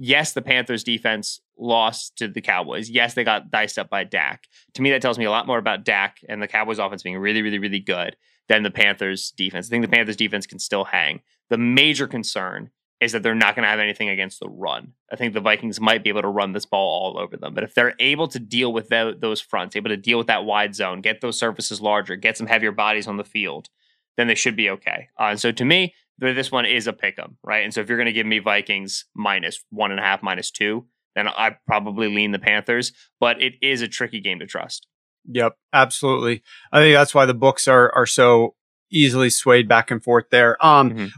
Yes, the Panthers defense lost to the Cowboys. Yes, they got diced up by Dak. To me, that tells me a lot more about Dak and the Cowboys offense being really, really, really good than the Panthers defense. I think the Panthers defense can still hang. The major concern is that they're not going to have anything against the run. I think the Vikings might be able to run this ball all over them. But if they're able to deal with those fronts, able to deal with that wide zone, get those surfaces larger, get some heavier bodies on the field, then they should be okay. So to me, this one is a pick'em, right? And so if you're going to give me Vikings -1.5, -2, then I probably lean the Panthers. But it is a tricky game to trust. Yep, absolutely. I think that's why the books are so easily swayed back and forth there.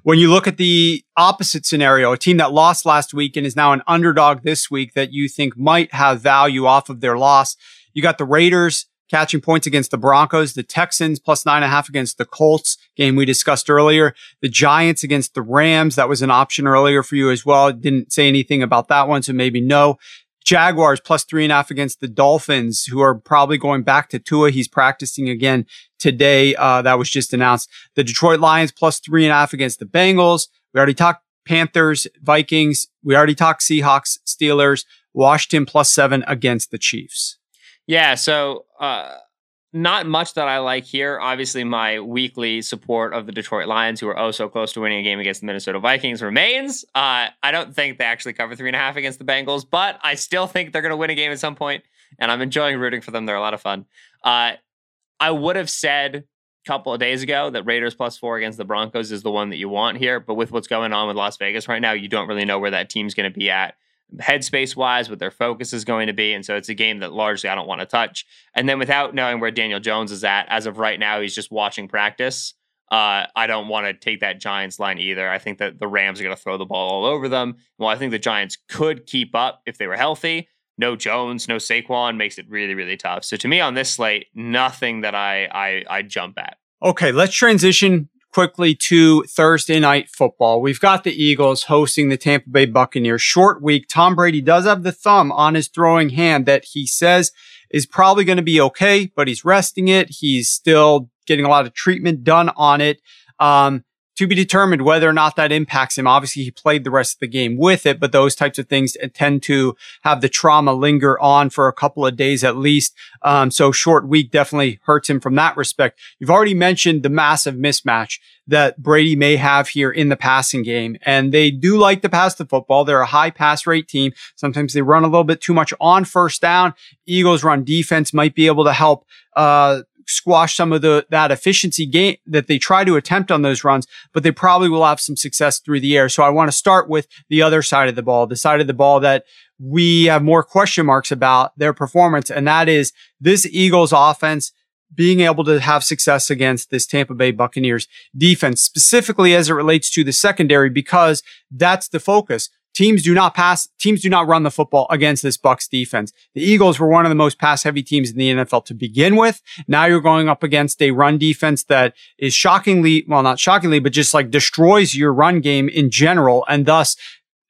When you look at the opposite scenario, a team that lost last week and is now an underdog this week that you think might have value off of their loss, you got the Raiders catching points against the Broncos, the Texans +9.5 against the Colts, game we discussed earlier, the Giants against the Rams. That was an option earlier for you as well. Didn't say anything about that one, so maybe no. Jaguars +3.5 against the Dolphins, who are probably going back to Tua. He's practicing again today. That was just announced. The Detroit Lions +3.5 against the Bengals. We already talked Panthers, Vikings. We already talked Seahawks, Steelers. Washington +7 against the Chiefs. Yeah, so not much that I like here. Obviously, my weekly support of the Detroit Lions, who are oh so close to winning a game against the Minnesota Vikings, remains. I don't think they actually cover 3.5 against the Bengals, but I still think they're going to win a game at some point, and I'm enjoying rooting for them. They're a lot of fun. I would have said a couple of days ago that Raiders +4 against the Broncos is the one that you want here, but with what's going on with Las Vegas right now, you don't really know where that team's going to be at headspace-wise, what their focus is going to be, and so it's a game that largely I don't want to touch. And then without knowing where Daniel Jones is at, as of right now, he's just watching practice. I don't want to take that Giants line either. I think that the Rams are going to throw the ball all over them. Well, I think the Giants could keep up if they were healthy. No Jones, no Saquon makes it really, really tough. So to me on this slate, nothing that I jump at. Okay, let's transition quickly to Thursday Night Football. We've got the Eagles hosting the Tampa Bay Buccaneers. Short week. Tom Brady does have the thumb on his throwing hand that he says is probably going to be okay, but he's resting it. He's still getting a lot of treatment done on it. To be determined whether or not that impacts him. Obviously, he played the rest of the game with it, but those types of things tend to have the trauma linger on for a couple of days at least. So short week definitely hurts him from that respect. You've already mentioned the massive mismatch that Brady may have here in the passing game. And they do like to pass the football. They're a high pass rate team. Sometimes they run a little bit too much on first down. Eagles run defense might be able to help squash some of that efficiency gain that they try to attempt on those runs, but they probably will have some success through the air. So I want to start with the other side of the ball, the side of the ball that we have more question marks about their performance. And that is this Eagles offense being able to have success against this Tampa Bay Buccaneers defense, specifically as it relates to the secondary, because that's the focus. Teams do not pass. Teams do not run the football against this Bucs defense. The Eagles were one of the most pass-heavy teams in the NFL to begin with. Now you're going up against a run defense that is shockingly, well, not shockingly, but just like destroys your run game in general. And thus,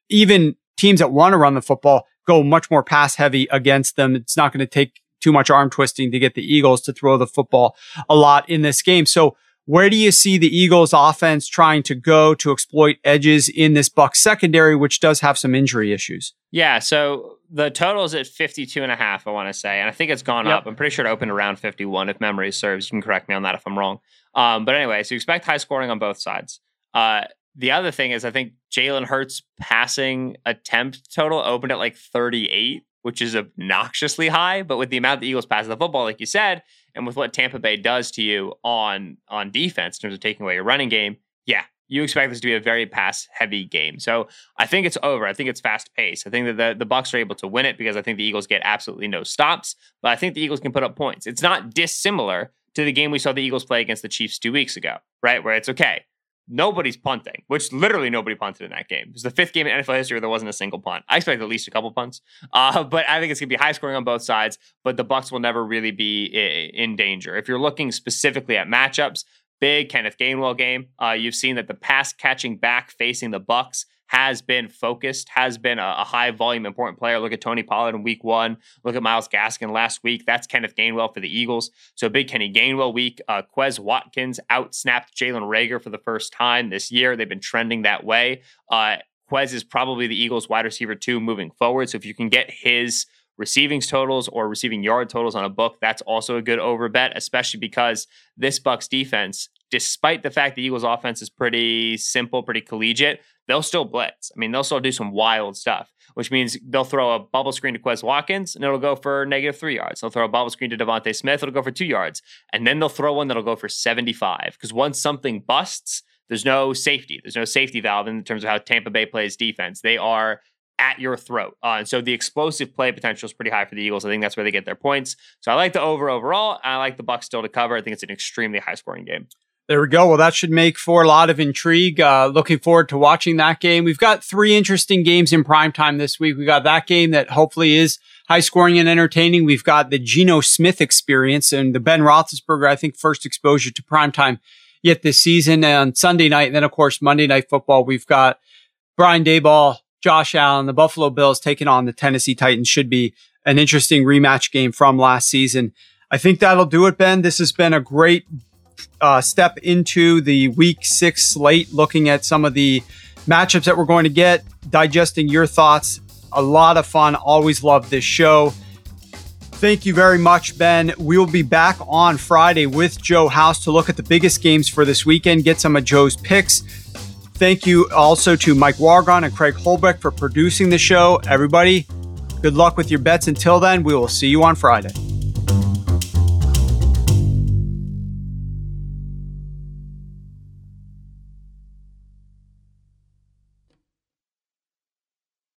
even teams that want to run the football go much more pass-heavy against them. It's not going to take too much arm twisting to get the Eagles to throw the football a lot in this game. So where do you see the Eagles offense trying to go to exploit edges in this Bucs secondary, which does have some injury issues? Yeah, so the total is at 52.5, I want to say. And I think it's gone up. I'm pretty sure it opened around 51, if memory serves. You can correct me on that if I'm wrong. But anyway, so you expect high scoring on both sides. The other thing is I think Jalen Hurts' passing attempt total opened at like 38, which is obnoxiously high. But with the amount the Eagles pass the football, like you said, and with what Tampa Bay does to you on defense in terms of taking away your running game, yeah, you expect this to be a very pass-heavy game. So I think it's over. I think it's fast-paced. I think that the Bucs are able to win it because I think the Eagles get absolutely no stops. But I think the Eagles can put up points. It's not dissimilar to the game we saw the Eagles play against the Chiefs 2 weeks ago, right, where it's okay. Nobody's punting, which literally nobody punted in that game. It was the fifth game in NFL history where there wasn't a single punt. I expect at least a couple punts, but I think it's going to be high scoring on both sides, but the Bucs will never really be in danger. If you're looking specifically at matchups, big Kenneth Gainwell game, you've seen that the pass-catching back facing the Bucs has been focused, has been a high-volume important player. Look at Tony Pollard in week one. Look at Myles Gaskin last week. That's Kenneth Gainwell for the Eagles. So big Kenny Gainwell week. Quez Watkins out-snapped Jalen Reagor for the first time this year. They've been trending that way. Quez is probably the Eagles' wide receiver too moving forward. So if you can get his receiving totals or receiving yard totals on a book, that's also a good over bet, especially because this Bucs defense, despite the fact the Eagles offense is pretty simple, pretty collegiate, they'll still blitz. I mean, they'll still do some wild stuff, which means they'll throw a bubble screen to Quez Watkins and it'll go for -3 yards. They'll throw a bubble screen to Devontae Smith. It'll go for 2 yards. And then they'll throw one that'll go for 75. Because once something busts, there's no safety. There's no safety valve in terms of how Tampa Bay plays defense. They are at your throat. And so the explosive play potential is pretty high for the Eagles. I think that's where they get their points. So I like the over overall. I like the Bucs still to cover. I think it's an extremely high scoring game. There we go. Well, that should make for a lot of intrigue. Looking forward to watching that game. We've got three interesting games in primetime this week. We got that game that hopefully is high scoring and entertaining. We've got the Geno Smith experience and the Ben Roethlisberger, I think, first exposure to primetime yet this season on Sunday night. And then, of course, Monday Night Football, we've got Brian Daboll, Josh Allen, the Buffalo Bills taking on the Tennessee Titans. Should be an interesting rematch game from last season. I think that'll do it, Ben. This has been a great step into the week 6 slate, looking at some of the matchups that we're going to get, digesting your thoughts. A lot of fun. Always love this show. Thank you very much, Ben. We will be back on Friday with Joe House to look at the biggest games for this weekend, get some of Joe's picks. Thank you also to Mike Wargon and Craig Holbeck for producing the show. Everybody, good luck with your bets. Until then, we will see you on Friday.